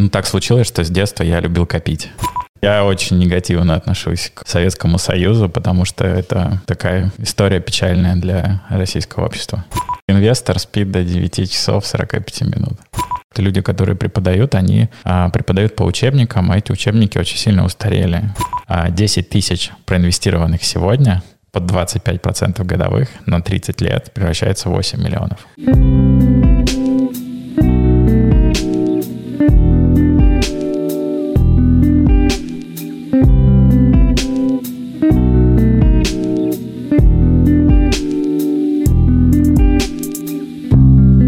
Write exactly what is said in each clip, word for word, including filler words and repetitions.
ну, так случилось, что с детства я любил копить. Я очень негативно отношусь к Советскому Союзу, потому что это такая история печальная для российского общества. Инвестор спит до девяти часов сорока пяти минут. Люди, которые преподают, они а, преподают по учебникам, а эти учебники очень сильно устарели. А десять тысяч проинвестированных сегодня под двадцать пять процентов годовых на тридцать лет превращается в восемь миллионов.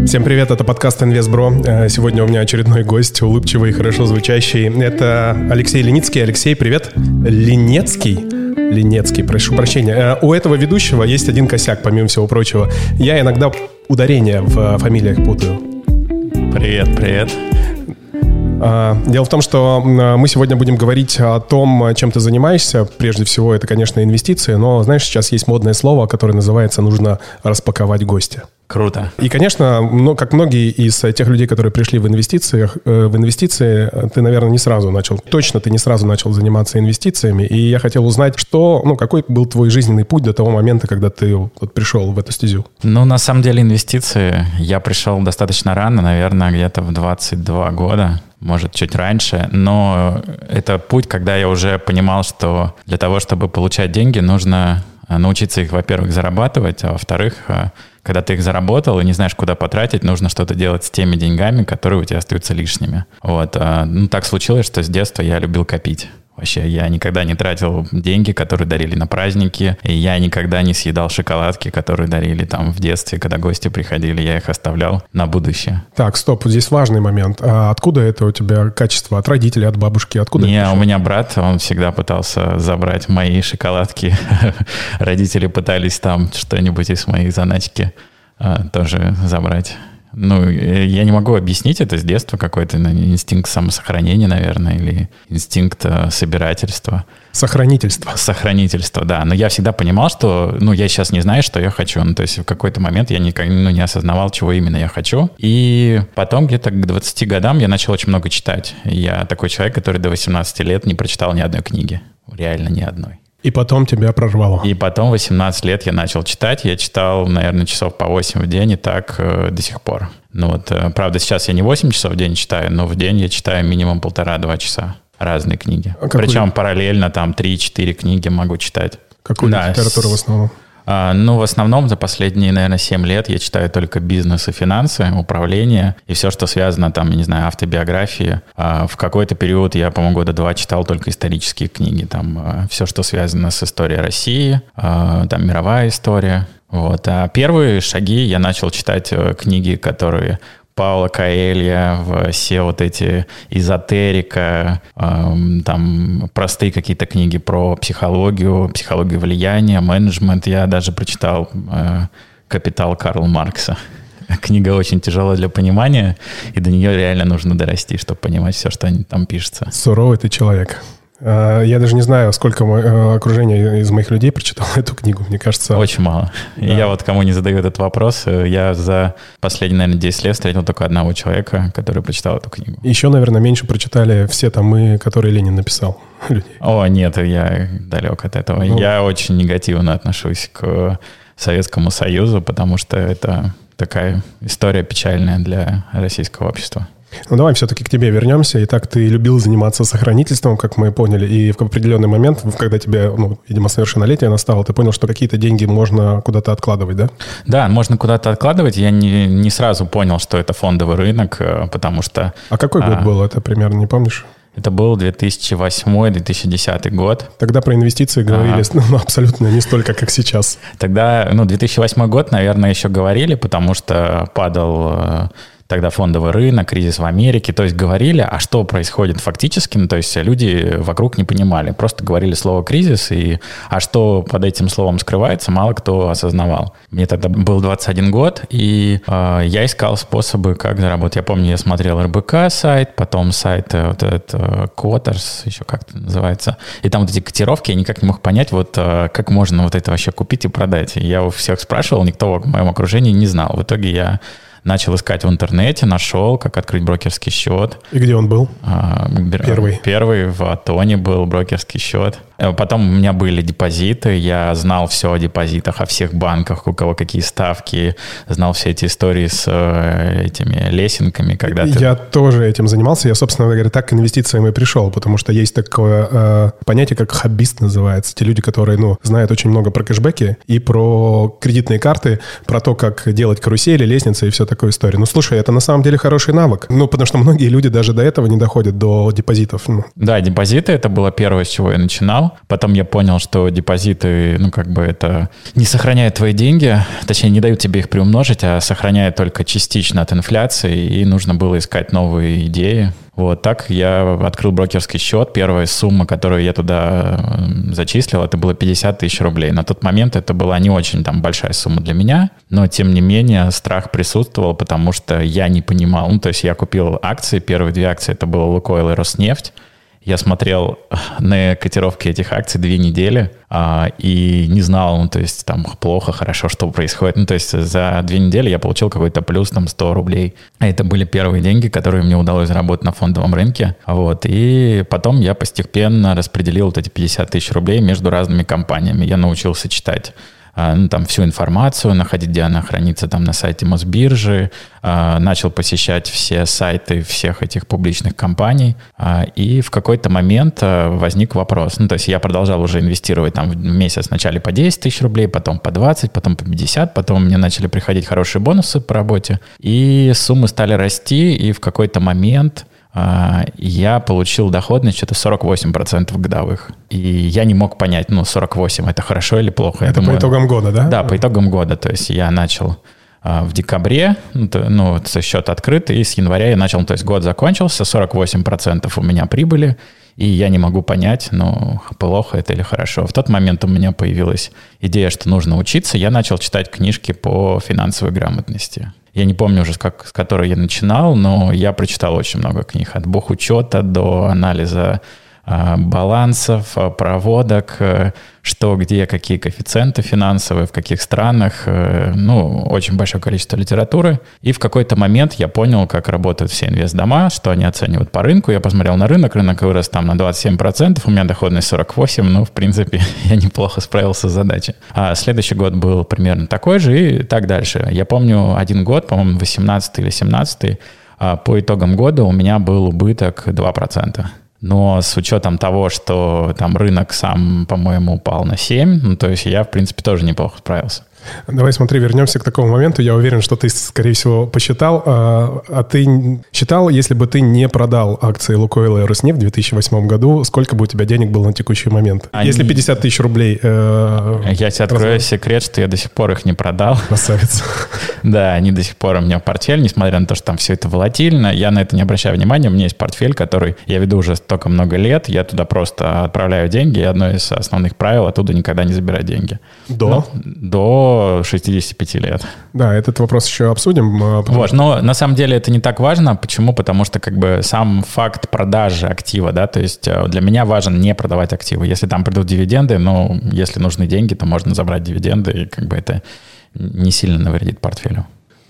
Всем привет, это подкаст «Инвестбро». Сегодня у меня очередной гость, улыбчивый и хорошо звучащий. Это Алексей Линецкий. Алексей, привет. Линецкий? Линецкий, прошу прощения. У этого ведущего есть один косяк, помимо всего прочего. Я иногда ударения в фамилиях путаю. Привет, привет. Дело в том, что мы сегодня будем говорить о том, чем ты занимаешься. Прежде всего, это, конечно, инвестиции, но, знаешь, сейчас есть модное слово, которое называется «нужно распаковать гостя». Круто. И, конечно, как многие из тех людей, которые пришли в, инвестициях, в инвестиции, ты, наверное, не сразу начал. Точно ты не сразу начал заниматься инвестициями. И я хотел узнать, что, ну, какой был твой жизненный путь до того момента, когда ты вот пришел в эту стезю? Ну, на самом деле, инвестиции я пришел достаточно рано, наверное, где-то в двадцать два года. Может, чуть раньше, но это путь, когда я уже понимал, что для того, чтобы получать деньги, нужно научиться их, во-первых, зарабатывать, а во-вторых, когда ты их заработал и не знаешь, куда потратить, нужно что-то делать с теми деньгами, которые у тебя остаются лишними. Вот. Ну, так случилось, что с детства я любил копить. Вообще, я никогда не тратил деньги, которые дарили на праздники, и я никогда не съедал шоколадки, которые дарили там в детстве, когда гости приходили, я их оставлял на будущее. Так, стоп, здесь важный момент. А откуда это у тебя качество? От родителей, от бабушки? Откуда? Не, у меня брат, он всегда пытался забрать мои шоколадки. Родители пытались там что-нибудь из моей заначки тоже забрать. Ну, я не могу объяснить это с детства, какой-то инстинкт самосохранения, наверное, или инстинкт собирательства. Сохранительство. Сохранительство, да. Но я всегда понимал, что, ну, я сейчас не знаю, что я хочу. Ну, то есть в какой-то момент я никогда, ну, не осознавал, чего именно я хочу. И потом где-то к двадцати годам я начал очень много читать. Я такой человек, который до восемнадцати лет не прочитал ни одной книги. Реально ни одной. И потом тебя прорвало. И потом восемнадцать лет я начал читать. Я читал, наверное, часов по восемь в день, и так э, до сих пор. Ну вот, э, правда, сейчас я не восемь часов в день читаю, но в день я читаю минимум полтора-два часа разные книги. А причем параллельно там три-четыре книги могу читать. Какую да, литературу в основном? А, ну, в основном за последние, наверное, семь лет я читаю только бизнес и финансы, управление и все, что связано, там, не знаю, автобиографии. А в какой-то период я, по-моему, года два читал только исторические книги, там, а, все, что связано с историей России, а, там, мировая история. Вот. А первые шаги я начал читать книги, которые... Паула Каэлья, все вот эти эзотерика, там простые какие-то книги про психологию, психологию влияния, менеджмент. Я даже прочитал «Капитал» Карла Маркса. Книга очень тяжелая для понимания, и до нее реально нужно дорасти, чтобы понимать все, что там пишется. Суровый ты человек. Я даже не знаю, сколько мо- окружение из моих людей прочитало эту книгу, мне кажется. Очень мало. Да. Я вот кому не задаю этот вопрос, я за последние, наверное, десять лет встретил только одного человека, который прочитал эту книгу. Еще, наверное, меньше прочитали все томы, которые Ленин написал. О, нет, я далек от этого. Ну... Я очень негативно отношусь к Советскому Союзу, потому что это такая история печальная для российского общества. Ну, давай все-таки к тебе вернемся. Итак, ты любил заниматься сохранительством, как мы поняли, и в определенный момент, когда тебе, ну, видимо, совершеннолетие настало, ты понял, что какие-то деньги можно куда-то откладывать, да? Да, можно куда-то откладывать. Я не, не сразу понял, что это фондовый рынок, потому что... А какой год а... был это примерно, не помнишь? Это был две тысячи восьмой - две тысячи десятый год. Тогда про инвестиции говорили а, ну, абсолютно не столько, как сейчас. Тогда, ну, две тысячи восьмой год, наверное, еще говорили, потому что падал... Тогда фондовый рынок, кризис в Америке. То есть говорили, а что происходит фактически. Ну, то есть люди вокруг не понимали. Просто говорили слово «кризис», и а что под этим словом скрывается, мало кто осознавал. Мне тогда был двадцать один год, и э, я искал способы, как заработать. Я помню, я смотрел эр бэ ка сайт, потом сайт вот этот Которс, еще как-то называется. И там вот эти котировки, я никак не мог понять, вот э, как можно вот это вообще купить и продать. И я у всех спрашивал, никто в моем окружении не знал. В итоге я Начал искать в интернете, нашел, как открыть брокерский счет. И где он был? А, первый. Первый в Атоне был брокерский счет. Потом у меня были депозиты, я знал все о депозитах, о всех банках, у кого какие ставки, знал все эти истории с этими лесенками. Когда ты... Я тоже этим занимался, я, собственно говоря, так к инвестициям и пришел, потому что есть такое э, понятие, как хоббист называется, те люди, которые, ну, знают очень много про кэшбэки и про кредитные карты, про то, как делать карусели, лестницы и все такое историю. Ну, слушай, это на самом деле хороший навык, ну, потому что многие люди даже до этого не доходят, до депозитов. Ну. Да, депозиты, это было первое, с чего я начинал. Потом я понял, что депозиты, ну, как бы это не сохраняют твои деньги, точнее, не дают тебе их приумножить, а сохраняют только частично от инфляции, и нужно было искать новые идеи. Вот так я открыл брокерский счет. Первая сумма, которую я туда зачислил, это было пятьдесят тысяч рублей. На тот момент это была не очень там большая сумма для меня, но тем не менее страх присутствовал, потому что я не понимал. Ну, то есть я купил акции, первые две акции, это было Лукойл и Роснефть. Я смотрел на котировки этих акций две недели а, и не знал, ну, то есть там плохо, хорошо, что происходит. Ну, то есть за две недели я получил какой-то плюс, там, сто рублей. Это были первые деньги, которые мне удалось заработать на фондовом рынке. Вот. И потом я постепенно распределил вот эти пятьдесят тысяч рублей между разными компаниями. Я научился читать. Ну, там всю информацию, находить, где она хранится, там на сайте Мосбиржи, начал посещать все сайты всех этих публичных компаний, и в какой-то момент возник вопрос. Ну, то есть я продолжал уже инвестировать там в месяц вначале по десять тысяч рублей, потом по двадцать, потом по пятьдесят, потом мне начали приходить хорошие бонусы по работе, и суммы стали расти, и в какой-то момент... я получил доходность что-то сорок восемь процентов годовых. И я не мог понять, ну, сорок восемь процентов это хорошо или плохо. Это думаю, по итогам года, да? Да, по итогам года. То есть я начал в декабре, ну, счет открыт, и с января я начал, то есть год закончился, сорок восемь процентов у меня прибыли, и я не могу понять, ну, плохо это или хорошо. В тот момент у меня появилась идея, что нужно учиться. Я начал читать книжки по финансовой грамотности. Я не помню уже, как, с которой я начинал, но я прочитал очень много книг. От бухучета до анализа э, балансов, проводок, э, что, где, какие коэффициенты финансовые, в каких странах. Э, ну, очень большое количество литературы. И в какой-то момент я понял, как работают все инвестдома, что они оценивают по рынку. Я посмотрел на рынок, рынок вырос там на двадцать семь процентов, у меня доходность сорок восемь процентов. Ну, в принципе, я неплохо справился с задачей. А следующий год был примерно такой же и так дальше. Я помню один год, по-моему, восемнадцатый или семнадцатый, по итогам года у меня был убыток два процента. Но с учетом того, что там рынок сам, по-моему, упал на семь, ну, то есть я, в принципе, тоже неплохо справился. Давай, смотри, вернемся к такому моменту. Я уверен, что ты, скорее всего, посчитал. А, а ты считал, если бы ты не продал акции Лукойла и Роснефть в две тысячи восьмом году, сколько бы у тебя денег было на текущий момент? Они... Если пятьдесят тысяч рублей... Э, я тебе открою секрет, что я до сих пор их не продал. Красавец. Да, они до сих пор у меня в портфеле, несмотря на то, что там все это волатильно. Я на это не обращаю внимания. У меня есть портфель, который я веду уже столько много лет. Я туда просто отправляю деньги. И одно из основных правил — оттуда никогда не забирать деньги. До? Но, до... шестидесяти пяти лет. Да, этот вопрос еще обсудим. Вот, что... но на самом деле это не так важно. Почему? Потому что как бы сам факт продажи актива, да, то есть для меня важен не продавать активы. Если там придут дивиденды, ну, если нужны деньги, то можно забрать дивиденды, и как бы это не сильно навредит портфелю.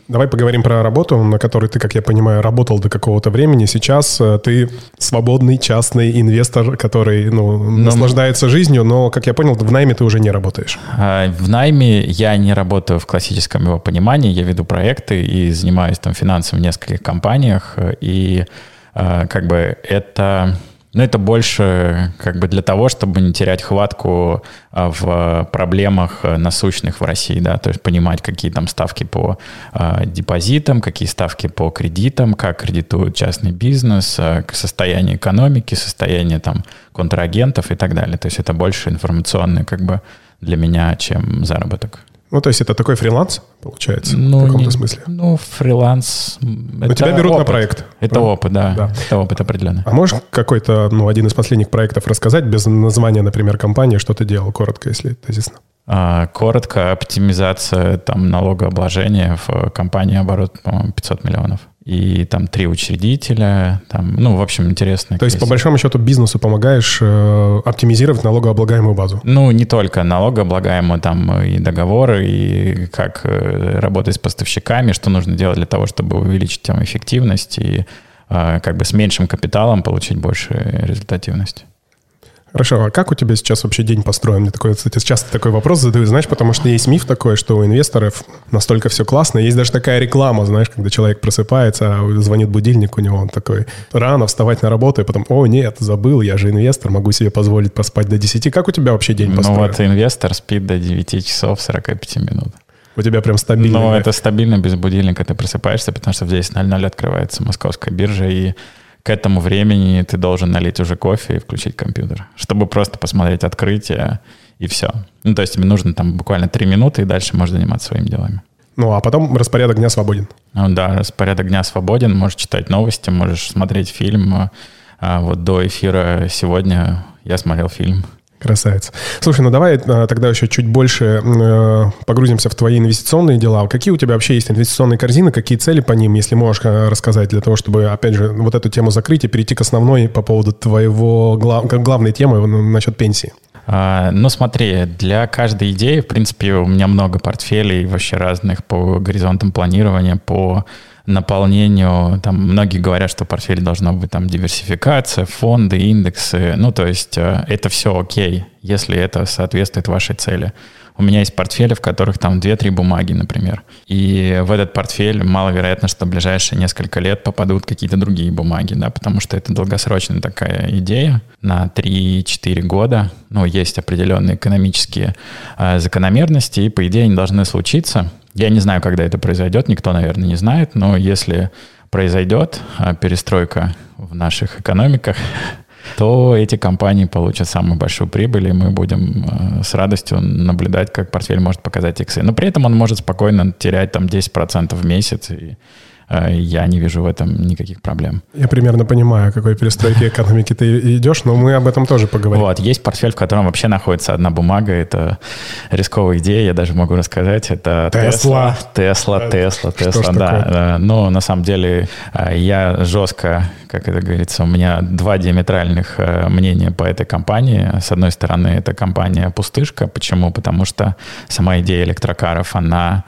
Давай поговорим про работу, на которой ты, как я понимаю, работал до какого-то времени. Сейчас ты свободный частный инвестор, который, ну, но... наслаждается жизнью, но, как я понял, в найме ты уже не работаешь. В найме я не работаю в классическом его понимании. Я веду проекты и занимаюсь там финансами в нескольких компаниях. И как бы это... Но это больше как бы для того, чтобы не терять хватку в проблемах насущных в России, да, то есть понимать, какие там ставки по депозитам, какие ставки по кредитам, как кредитует частный бизнес, состояние экономики, состояние там контрагентов и так далее. То есть это больше информационный как бы для меня, чем заработок. Ну, то есть это такой фриланс, получается, ну, в каком-то не, смысле? Ну, фриланс... Но это тебя берут опыт. На проект. Это правильно? Опыт, да. да. Это опыт определенный. А можешь какой-то, ну, один из последних проектов рассказать, без названия, например, компании, что ты делал, коротко, если тезисно? А, коротко, оптимизация там налогообложения в компании оборот, по-моему, пятьсот миллионов. и там три учредителя, там, ну, в общем, интересно. То есть, по большому счету, бизнесу помогаешь э, оптимизировать налогооблагаемую базу? Ну, не только налогооблагаемую, там и договоры, и как э, работать с поставщиками, что нужно делать для того, чтобы увеличить там эффективность и э, как бы с меньшим капиталом получить больше результативности. Хорошо, а как у тебя сейчас вообще день построен? Мне такой, кстати, часто такой вопрос задают, знаешь, потому что есть миф такой, что у инвесторов настолько все классно. Есть даже такая реклама, знаешь, когда человек просыпается, звонит будильник у него, он такой, рано вставать на работу, и потом, о, нет, забыл, я же инвестор, могу себе позволить поспать до десяти. Как у тебя вообще день построен? Ну вот инвестор спит до девяти часов сорока пяти минут. У тебя прям стабильно? Ну это стабильно, без будильника ты просыпаешься, потому что в десять ноль-ноль открывается Московская биржа, и к этому времени ты должен налить уже кофе и включить компьютер, чтобы просто посмотреть открытие и все. Ну, то есть тебе нужно там буквально три минуты, и дальше можешь заниматься своими делами. Ну, а потом распорядок дня свободен. Ну, да, распорядок дня свободен. Можешь читать новости, можешь смотреть фильм. А вот до эфира сегодня я смотрел фильм. Красавец. Слушай, ну давай тогда еще чуть больше погрузимся в твои инвестиционные дела. Какие у тебя вообще есть инвестиционные корзины, какие цели по ним, если можешь рассказать, для того, чтобы, опять же, вот эту тему закрыть и перейти к основной по поводу твоего глав... главной темы насчет пенсии? А, ну смотри, для каждой идеи, в принципе, у меня много портфелей вообще разных по горизонтам планирования, по наполнению. Там многие говорят, что в портфеле должна быть там диверсификация, фонды, индексы. Ну, то есть это все окей, если это соответствует вашей цели. У меня есть портфели, в которых там две-три бумаги, например. И в этот портфель маловероятно, что в ближайшие несколько лет попадут какие-то другие бумаги, да, потому что это долгосрочная такая идея на три-четыре года. Ну, есть определенные экономические э, закономерности, и, по идее, они должны случиться. Я не знаю, когда это произойдет, никто, наверное, не знает, но если произойдет перестройка в наших экономиках, то эти компании получат самую большую прибыль, и мы будем с радостью наблюдать, как портфель может показать иксы. Но при этом он может спокойно терять там десять процентов в месяц, и я не вижу в этом никаких проблем. Я примерно понимаю, о какой перестройке экономики ты идешь, но мы об этом тоже поговорим. Вот, есть портфель, в котором вообще находится одна бумага. Это рисковая идея, я даже могу рассказать. Это Тесла. Тесла, Тесла, Тесла, да. Но на самом деле я жестко, как это говорится, у меня два диаметральных мнения по этой компании. С одной стороны, это компания-пустышка. Почему? Потому что сама идея электрокаров, она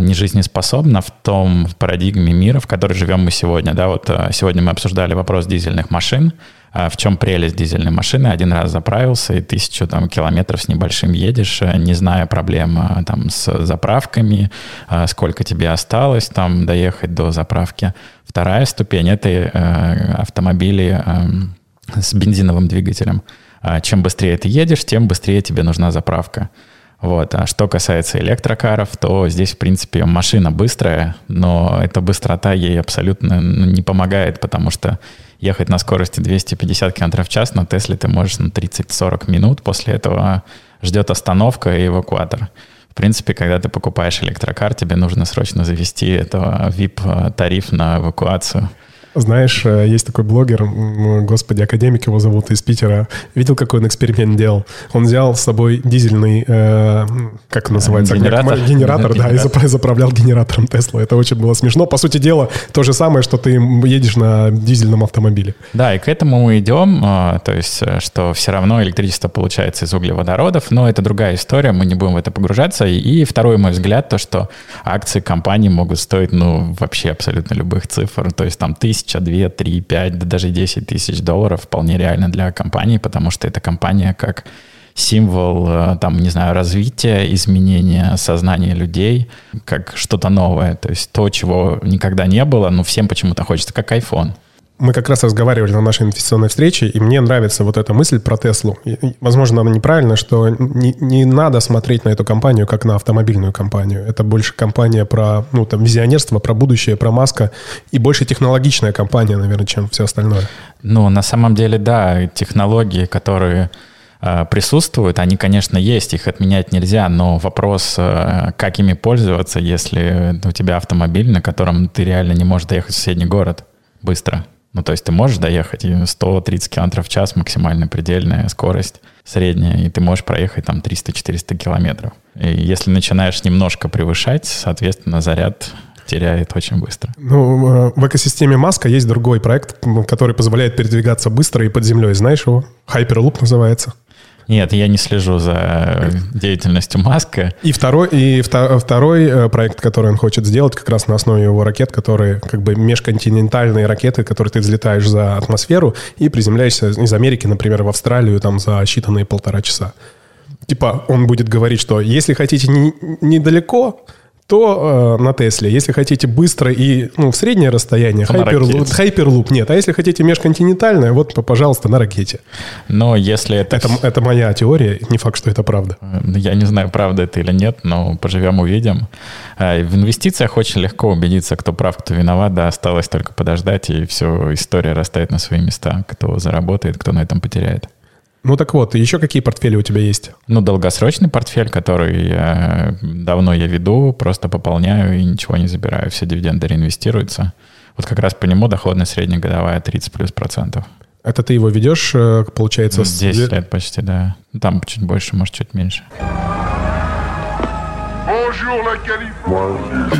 не жизнеспособна в том в парадигме мира, в которой живем мы сегодня. Да, вот сегодня мы обсуждали вопрос дизельных машин. В чем прелесть дизельной машины? Один раз заправился, и тысячу там, километров с небольшим едешь, не зная проблем там, с заправками, сколько тебе осталось там, доехать до заправки. Вторая ступень – это э, автомобили э, с бензиновым двигателем. Чем быстрее ты едешь, тем быстрее тебе нужна заправка. Вот. А что касается электрокаров, то здесь, в принципе, машина быстрая, но эта быстрота ей абсолютно не помогает, потому что ехать на скорости двести пятьдесят километров в час на Тесле ты можешь на тридцать-сорок минут, после этого ждет остановка и эвакуатор. В принципе, когда ты покупаешь электрокар, тебе нужно срочно завести этого ви ай пи-тариф на эвакуацию. Знаешь, есть такой блогер, господи, Академик его зовут, из Питера. Видел, какой он эксперимент делал? Он взял с собой дизельный, э, как называется? Генератор. Генератор, генератор да, генератор. И заправлял генератором Тесла. Это очень было смешно. По сути дела, то же самое, что ты едешь на дизельном автомобиле. Да, и к этому мы идем, то есть, что все равно электричество получается из углеводородов, но это другая история, мы не будем в это погружаться. И второй мой взгляд, то, что акции компаний могут стоить, ну, вообще абсолютно любых цифр, то есть там тысячи, две, три, пять, да даже десять тысяч долларов вполне реально для компании, потому что эта компания как символ, там, не знаю, развития, изменения сознания людей, как что-то новое, то есть то, чего никогда не было, но всем почему-то хочется, как iPhone. Мы как раз разговаривали на нашей инвестиционной встрече, и мне нравится вот эта мысль про Теслу. Возможно, она неправильна, что не, не надо смотреть на эту компанию как на автомобильную компанию. Это больше компания про, ну, там, визионерство, про будущее, про Маска, и больше технологичная компания, наверное, чем все остальное. Ну, на самом деле, да, технологии, которые э, присутствуют, они, конечно, есть, их отменять нельзя, но вопрос, э, как ими пользоваться, если у тебя автомобиль, на котором ты реально не можешь доехать в соседний город быстро. Ну, то есть ты можешь доехать сто тридцать километров в час, максимальная предельная скорость средняя, и ты можешь проехать там триста-четыреста километров. И если начинаешь немножко превышать, соответственно, заряд теряет очень быстро. Ну, в экосистеме Маска есть другой проект, который позволяет передвигаться быстро и под землей. Знаешь его? Хайперлуп называется. Нет, я не слежу за деятельностью Маска. И второй, и втор, второй проект, который он хочет сделать, как раз на основе его ракет, которые как бы межконтинентальные ракеты, которые ты взлетаешь за атмосферу и приземляешься из Америки, например, в Австралию там, за считанные полтора часа. Типа он будет говорить, что если хотите не, недалеко, то э, на Тесле. Если хотите быстро и ну, в среднее расстояние, хайперлуп, хайперлуп нет. А если хотите межконтинентальное, вот, пожалуйста, на ракете. Но если это... Это, это моя теория, не факт, что это правда. Я не знаю, правда это или нет, но поживем, увидим. В инвестициях очень легко убедиться, кто прав, кто виноват. Да, осталось только подождать, и все, история расставит на свои места. Кто заработает, кто на этом потеряет. Ну так вот, еще какие портфели у тебя есть? Ну, долгосрочный портфель, который я, давно я веду, просто пополняю и ничего не забираю. Все дивиденды реинвестируются. Вот как раз по нему доходность среднегодовая тридцать плюс процентов. Это ты его ведешь, получается? десять лет почти, да. Там чуть больше, может, чуть меньше. Bonjour la Californie.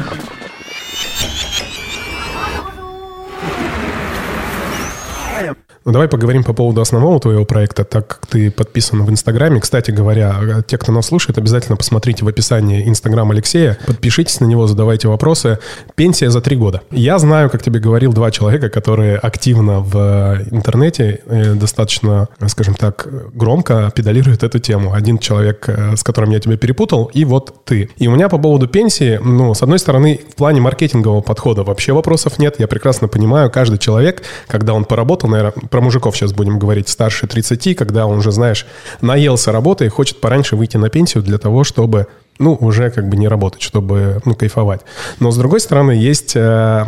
Ну, давай поговорим по поводу основного твоего проекта, так как ты подписан в Инстаграме. Кстати говоря, те, кто нас слушает, обязательно посмотрите в описании Инстаграм Алексея, подпишитесь на него, задавайте вопросы. Пенсия за три года. Я знаю, как тебе говорил, два человека, которые активно в интернете достаточно, скажем так, громко педалируют эту тему. Один человек, с которым я тебя перепутал, и вот ты. И у меня по поводу пенсии, ну, с одной стороны, в плане маркетингового подхода вообще вопросов нет. Я прекрасно понимаю, каждый человек, когда он поработал, наверное, про мужиков сейчас будем говорить, старше тридцати, когда он уже, знаешь, наелся работы и хочет пораньше выйти на пенсию для того, чтобы, ну, уже как бы не работать, чтобы, ну, кайфовать. Но, с другой стороны, есть э,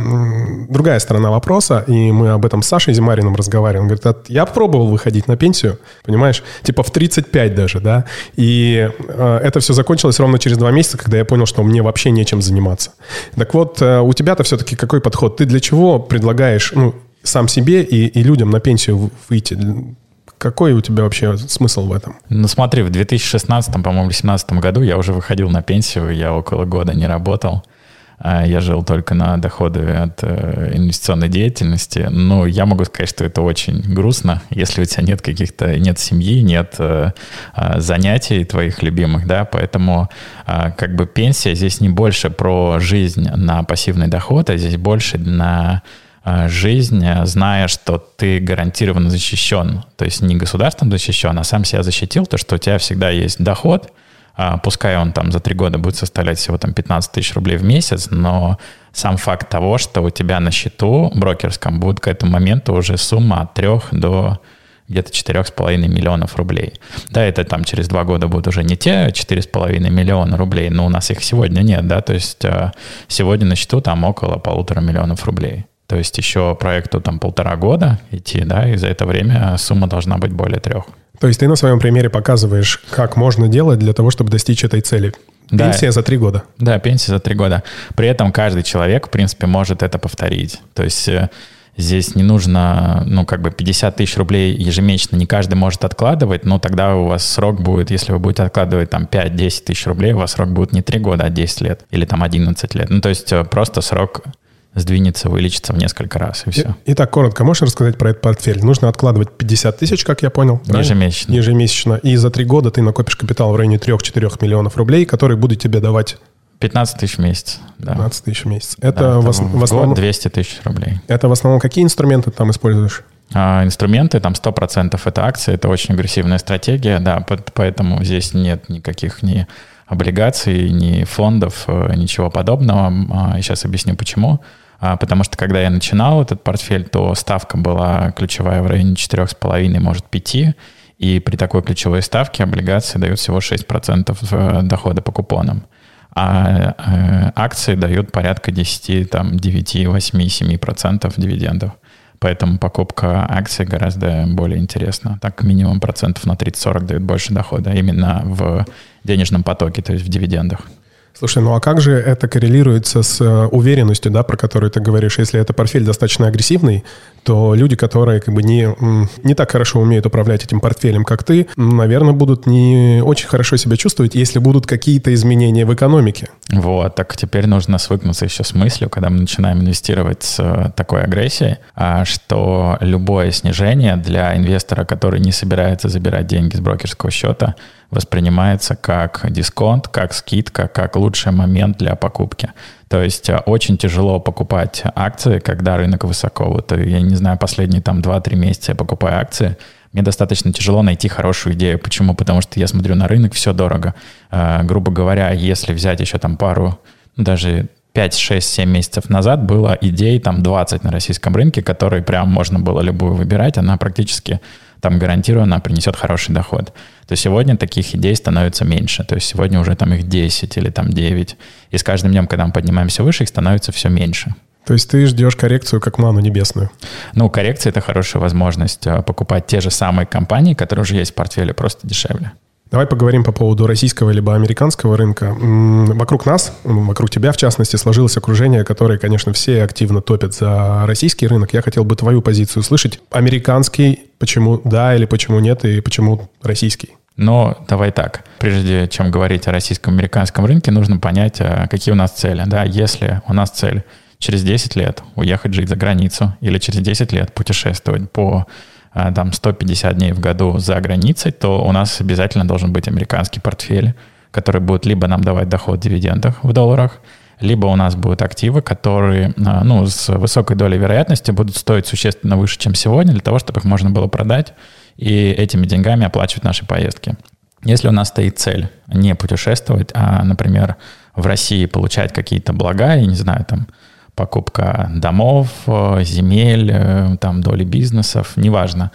другая сторона вопроса, и мы об этом с Сашей Зимариным разговариваем. Он говорит, а, я пробовал выходить на пенсию, понимаешь, типа в тридцать пять даже, да, и э, это все закончилось ровно через два месяца, когда я понял, что мне вообще нечем заниматься. Так вот, э, у тебя-то все-таки какой подход? Ты для чего предлагаешь, ну, сам себе и, и людям на пенсию выйти? Какой у тебя вообще смысл в этом? Ну смотри, в две тысячи шестнадцатом, по-моему, две тысячи семнадцатом году я уже выходил на пенсию, я около года не работал. Я жил только на доходы от инвестиционной деятельности. Но я могу сказать, что это очень грустно, если у тебя нет каких-то, нет семьи, нет занятий твоих любимых, да, поэтому как бы пенсия здесь не больше про жизнь на пассивный доход, а здесь больше на жизнь, зная, что ты гарантированно защищен. То есть не государством защищен, а сам себя защитил, то, что у тебя всегда есть доход, пускай он там за три года будет составлять всего там пятнадцать тысяч рублей в месяц, но сам факт того, что у тебя на счету брокерском будет к этому моменту уже сумма от трех до где-то четырех с половиной миллионов рублей. Да, это там через два года будут уже не те четыре с половиной миллиона рублей, но у нас их сегодня нет, да, то есть сегодня на счету там около полутора миллионов рублей. То есть еще проекту там полтора года идти, да, и за это время сумма должна быть более трех. То есть ты на своем примере показываешь, как можно делать для того, чтобы достичь этой цели. Пенсия да, за три года. Да, пенсия за три года. При этом каждый человек, в принципе, может это повторить. То есть здесь не нужно, ну, как бы пятьдесят тысяч рублей ежемесячно не каждый может откладывать, но тогда у вас срок будет, если вы будете откладывать там пять-десять тысяч рублей, у вас срок будет не три года, а десять лет или там одиннадцать лет. Ну, то есть просто срок сдвинется, вылечится в несколько раз, и все. Итак, коротко, можешь рассказать про этот портфель? Нужно откладывать пятьдесят тысяч, как я понял. Ежемесячно. Правильно? Ежемесячно. И за три года ты накопишь капитал в районе трех-четырех миллионов рублей, которые будут тебе давать... пятнадцать тысяч в месяц. Да. пятнадцать тысяч в месяц. Это, да, это в, ос... в основном... двести тысяч рублей. Это в основном какие инструменты ты там используешь? А, инструменты, там сто процентов это акции, это очень агрессивная стратегия, да, поэтому здесь нет никаких ни... облигаций, ни фондов, ничего подобного. Я сейчас объясню, почему. Потому что, когда я начинал этот портфель, то ставка была ключевая в районе четырех с половиной, может, пяти. И при такой ключевой ставке облигации дают всего шесть процентов дохода по купонам. А акции дают порядка десять, девять, восемь, семь процентов дивидендов. Поэтому покупка акций гораздо более интересна. Так, минимум процентов на тридцать-сорок дает больше дохода именно в денежном потоке, то есть в дивидендах. Слушай, ну а как же это коррелируется с уверенностью, да, про которую ты говоришь? Если это портфель достаточно агрессивный, то люди, которые как бы не, не так хорошо умеют управлять этим портфелем, как ты, наверное, будут не очень хорошо себя чувствовать, если будут какие-то изменения в экономике. Вот, так теперь нужно свыкнуться еще с мыслью, когда мы начинаем инвестировать с такой агрессией, что любое снижение для инвестора, который не собирается забирать деньги с брокерского счета, воспринимается как дисконт, как скидка, как лучший момент для покупки. То есть очень тяжело покупать акции, когда рынок высоко. Вот, я не знаю, последние там два-три месяца я покупаю акции. Мне достаточно тяжело найти хорошую идею. Почему? Потому что я смотрю на рынок, все дорого. Э, грубо говоря, если взять еще там пару, даже пять, шесть, семь месяцев назад было идей там двадцать на российском рынке, которые прям можно было любую выбирать. Она практически там гарантированно принесет хороший доход. То сегодня таких идей становится меньше. То есть сегодня уже там их десять или там девять. И с каждым днем, когда мы поднимаемся выше, их становится все меньше. То есть ты ждешь коррекцию как ману небесную? Ну, коррекция – это хорошая возможность покупать те же самые компании, которые уже есть в портфеле, просто дешевле. Давай поговорим по поводу российского либо американского рынка. Вокруг нас, вокруг тебя в частности, сложилось окружение, которое, конечно, все активно топят за российский рынок. Я хотел бы твою позицию услышать. Американский, почему да или почему нет, и почему российский? Но давай так, прежде чем говорить о российском американском рынке, нужно понять, какие у нас цели. Да, если у нас цель через десять лет уехать жить за границу или через десять лет путешествовать по там, сто пятьдесят дней в году за границей, то у нас обязательно должен быть американский портфель, который будет либо нам давать доход в дивидендах в долларах, либо у нас будут активы, которые, ну, с высокой долей вероятности будут стоить существенно выше, чем сегодня, для того, чтобы их можно было продать и этими деньгами оплачивать наши поездки. Если у нас стоит цель не путешествовать, а, например, в России получать какие-то блага, я не знаю, там, покупка домов, земель, там, доли бизнесов, неважно.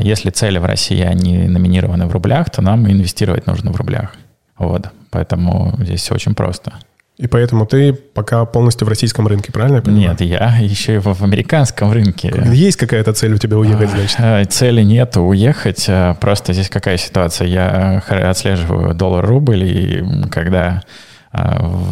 Если цели в России, они номинированы в рублях, то нам инвестировать нужно в рублях. Вот, поэтому здесь все очень просто. И поэтому ты пока полностью в российском рынке, правильно я понимаю? Нет, я еще и в американском рынке. Есть какая-то цель у тебя уехать, значит? Цели нет, уехать. Просто здесь какая ситуация? Я отслеживаю доллар-рубль, и когда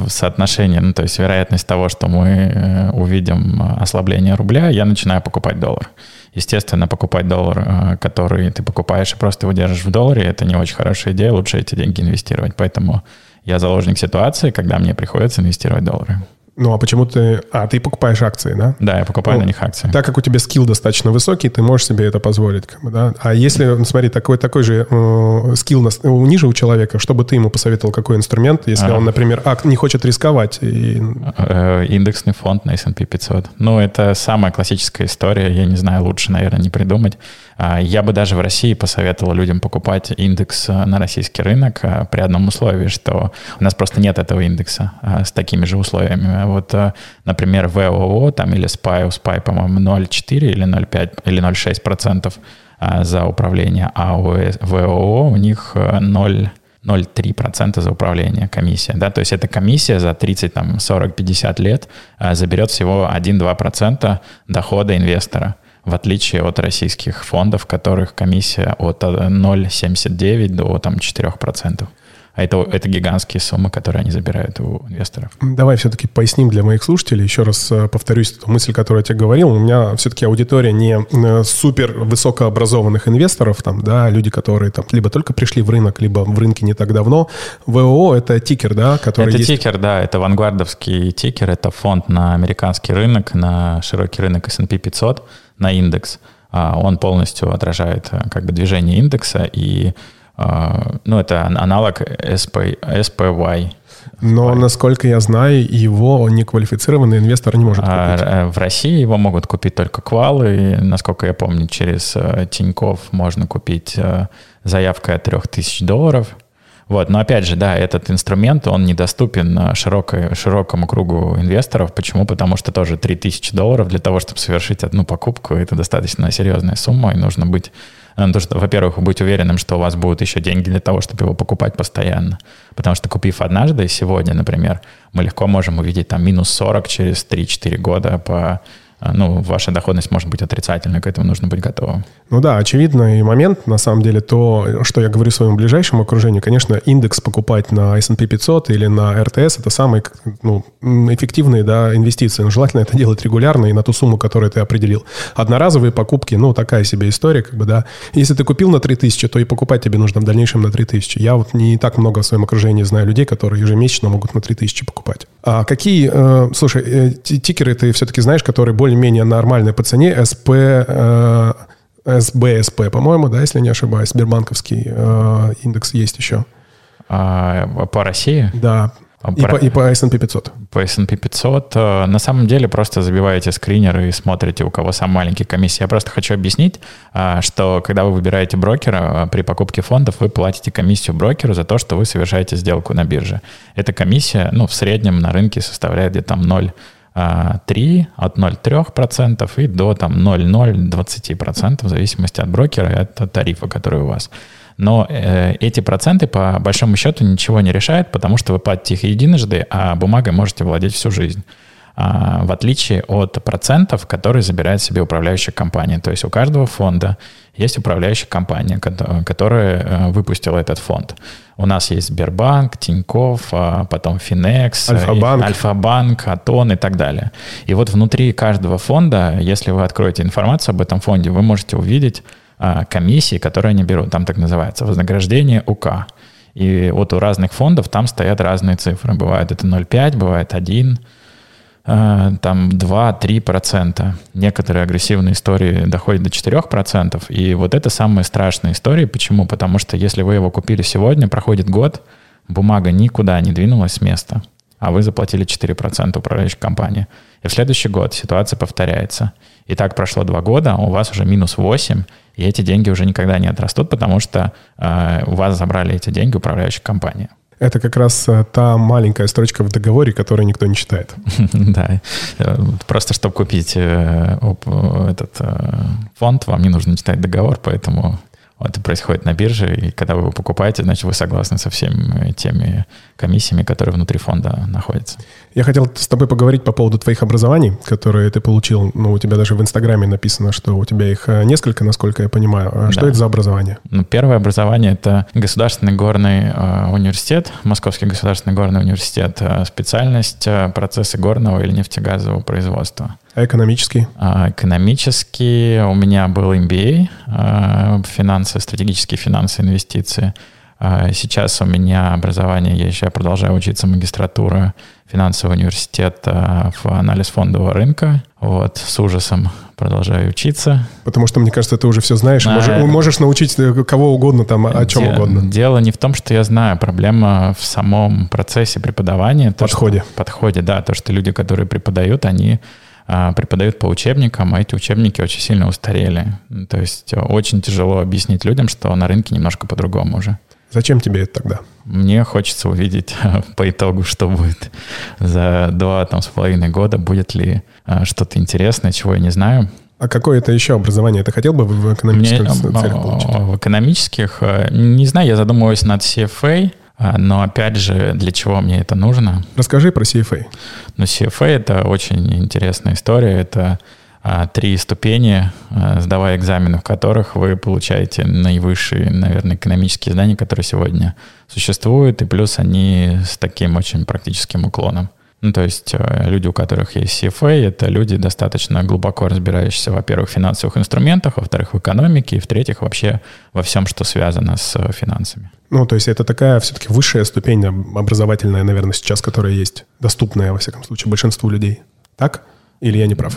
соотношение, ну, то есть вероятность того, что мы увидим ослабление рубля, я начинаю покупать доллар. Естественно, покупать доллар, который ты покупаешь и просто его держишь в долларе, это не очень хорошая идея, лучше эти деньги инвестировать. Поэтому я заложник ситуации, когда мне приходится инвестировать доллары. Ну, а почему ты... А, ты покупаешь акции, да? Да, я покупаю ну, на них акции. Так как у тебя скилл достаточно высокий, ты можешь себе это позволить. Как бы, да? А если, ну, смотри, такой, такой же э, скилл на, э, ниже у человека, что бы ты ему посоветовал, какой инструмент, если а. он, например, акт не хочет рисковать? И... Индексный фонд на эс энд пи пятьсот. Ну, это самая классическая история. Я не знаю, лучше, наверное, не придумать. Я бы даже в России посоветовал людям покупать индекс на российский рынок при одном условии, что у нас просто нет этого индекса с такими же условиями. Вот, например, вэ о о там, или эс пи уай, у эс пи уай, по-моему, ноль целых четыре десятых или ноль целых пять десятых или ноль целых шесть десятых процента за управление, а у вэ о о у них ноль целых три десятых процента за управление, комиссия. Да? То есть эта комиссия за тридцать, там, сорок, пятьдесят лет заберет всего один-два процента дохода инвестора, в отличие от российских фондов, в которых комиссия от ноль целых семьдесят девять сотых до там, четыре процента. А это, это гигантские суммы, которые они забирают у инвесторов. Давай все-таки поясним для моих слушателей. Еще раз повторюсь эту мысль, которую я тебе говорил. У меня все-таки аудитория не супер высокообразованных инвесторов, там, да, люди, которые там, либо только пришли в рынок, либо в рынке не так давно. вэ о о – это тикер, да? Который это есть... тикер, да. Это вангардовский тикер. Это фонд на американский рынок, на широкий рынок эс энд пи пятьсот, на индекс. Он полностью отражает как бы движение индекса и... Ну, это аналог эс пи уай. Но, насколько я знаю, его неквалифицированный инвестор не может купить. А в России его могут купить только квалы. И, насколько я помню, через Тинькофф можно купить заявкой от три тысячи долларов. Вот. Но, опять же, да, этот инструмент, он недоступен широкой, широкому кругу инвесторов. Почему? Потому что тоже три тысячи долларов для того, чтобы совершить одну покупку, это достаточно серьезная сумма, и нужно быть... Потому что, во-первых, быть уверенным, что у вас будут еще деньги для того, чтобы его покупать постоянно. Потому что, купив однажды, сегодня, например, мы легко можем увидеть там минус сорок через три-четыре года по ну, ваша доходность может быть отрицательной, к этому нужно быть готовым. Ну да, очевидный момент, на самом деле, то, что я говорю своему ближайшему окружению, конечно, индекс покупать на эс энд пи пятьсот или на эр ти эс – это самые ну, эффективные да, инвестиции. Но желательно это делать регулярно и на ту сумму, которую ты определил. Одноразовые покупки, ну, такая себе история, как бы, да. Если ты купил на три тысячи, то и покупать тебе нужно в дальнейшем на три тысячи. Я вот не так много в своем окружении знаю людей, которые ежемесячно могут на три тысячи покупать. А какие, э, слушай, э, тикеры ты все-таки знаешь, которые более-менее нормальные по цене? эс пэ, э, эс бэ эс пэ, по-моему, да, если не ошибаюсь, сбербанковский э, индекс есть еще. А, по России? Да. И, Про... по, и по эс энд пи пятьсот. По эс энд пи пятьсот. На самом деле просто забиваете скринер и смотрите, у кого самые маленькие комиссии. Я просто хочу объяснить, что когда вы выбираете брокера, при покупке фондов вы платите комиссию брокеру за то, что вы совершаете сделку на бирже. Эта комиссия, ну, в среднем на рынке составляет где-то там ноль целых три десятых процента, от ноль целых три десятых процента и до там ноль целых ноль двадцать процентов в зависимости от брокера и от тарифа, который у вас. Но э, эти проценты по большому счету ничего не решают, потому что вы платите их единожды, а бумагой можете владеть всю жизнь. А, в отличие от процентов, которые забирает себе управляющая компания. То есть у каждого фонда есть управляющая компания, которая выпустила этот фонд. У нас есть Сбербанк, Тинькофф, потом Финекс, Альфа-банк. Альфа-банк, Атон и так далее. И вот внутри каждого фонда, если вы откроете информацию об этом фонде, вы можете увидеть комиссии, которые они берут. Там так называется вознаграждение УК. И вот у разных фондов там стоят разные цифры. Бывает это ноль целых пять десятых, бывает один, там два-три процента. Некоторые агрессивные истории доходят до четыре процента. И вот это самые страшные истории. Почему? Потому что если вы его купили сегодня, проходит год, бумага никуда не двинулась с места, а вы заплатили четыре процента управляющей компании. И в следующий год ситуация повторяется. И так прошло два года, у вас уже минус восемь, и эти деньги уже никогда не отрастут, потому что э, у вас забрали эти деньги управляющая компания. Это как раз та маленькая строчка в договоре, которую никто не читает. Да. Просто чтобы купить этот фонд, вам не нужно читать договор, поэтому это происходит на бирже, и когда вы его покупаете, значит, вы согласны со всеми теми комиссиями, которые внутри фонда находятся. Я хотел с тобой поговорить по поводу твоих образований, которые ты получил. Ну, у тебя даже в Инстаграме написано, что у тебя их несколько, насколько я понимаю. Что да. это за образование? Ну, первое образование – это Государственный горный э, университет, Московский государственный горный университет, э, специальность э, процессы горного или нефтегазового производства. А экономический? А, экономический. У меня был эм би эй, э, финансы, стратегические финансы, инвестиции. А сейчас у меня образование, я еще продолжаю учиться, магистратура Финансового университета в анализ фондового рынка. Вот, с ужасом продолжаю учиться. Потому что, мне кажется, ты уже все знаешь. А, можешь, можешь научить кого угодно, там, о чем де, угодно. Дело не в том, что я знаю. Проблема в самом процессе преподавания. То, подходе. Что, подходе, да. То, что люди, которые преподают, они... преподают по учебникам, а эти учебники очень сильно устарели. То есть очень тяжело объяснить людям, что на рынке немножко по-другому уже. Зачем тебе это тогда? Мне хочется увидеть по итогу, что будет за два там, с половиной года, будет ли что-то интересное, чего я не знаю. А какое это еще образование? Ты хотел бы в экономических Мне, целях получить? В экономических? Не знаю, я задумываюсь над си эф эй. Но, опять же, для чего мне это нужно? Расскажи про си эф эй. Ну, си эф эй – это очень интересная история. Это а, три ступени, а, сдавая экзамены, в которых вы получаете наивысшие, наверное, экономические знания, которые сегодня существуют, и плюс они с таким очень практическим уклоном. Ну, то есть люди, у которых есть си эф эй, это люди, достаточно глубоко разбирающиеся, во-первых, в финансовых инструментах, во-вторых, в экономике, и, в-третьих, вообще во всем, что связано с финансами. Ну, то есть это такая все-таки высшая ступень образовательная, наверное, сейчас, которая есть, доступная, во всяком случае, большинству людей. Так? Или я не прав?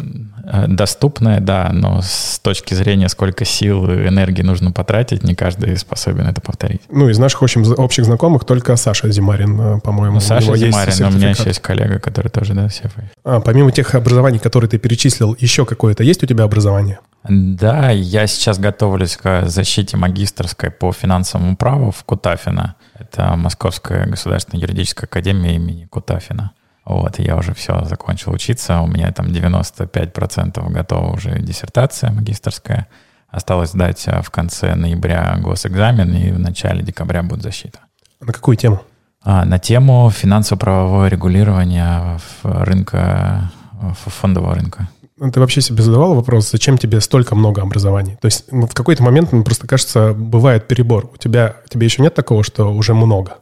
Доступная, да, но с точки зрения, сколько сил и энергии нужно потратить, не каждый способен это повторить. Ну, из наших общих, общих знакомых только Саша Зимарин, по-моему. Ну, Саша Зимарин, у меня еще есть коллега, который тоже, да, си эф эй. А, помимо тех образований, которые ты перечислил, еще какое-то есть у тебя образование? Да, я сейчас готовлюсь к защите магистерской по финансовому праву в Кутафина. Это Московская государственная юридическая академия имени Кутафина. Вот, я уже все закончил учиться, у меня там девяносто пять процентов готова уже диссертация магистерская. Осталось сдать в конце ноября госэкзамен, и в начале декабря будет защита. На какую тему? А, на тему финансово-правового регулирования рынка, фондового рынка. Ты вообще себе задавал вопрос, зачем тебе столько много образований? То есть в какой-то момент, просто кажется, бывает перебор. У тебя, тебе еще нет такого, что уже много?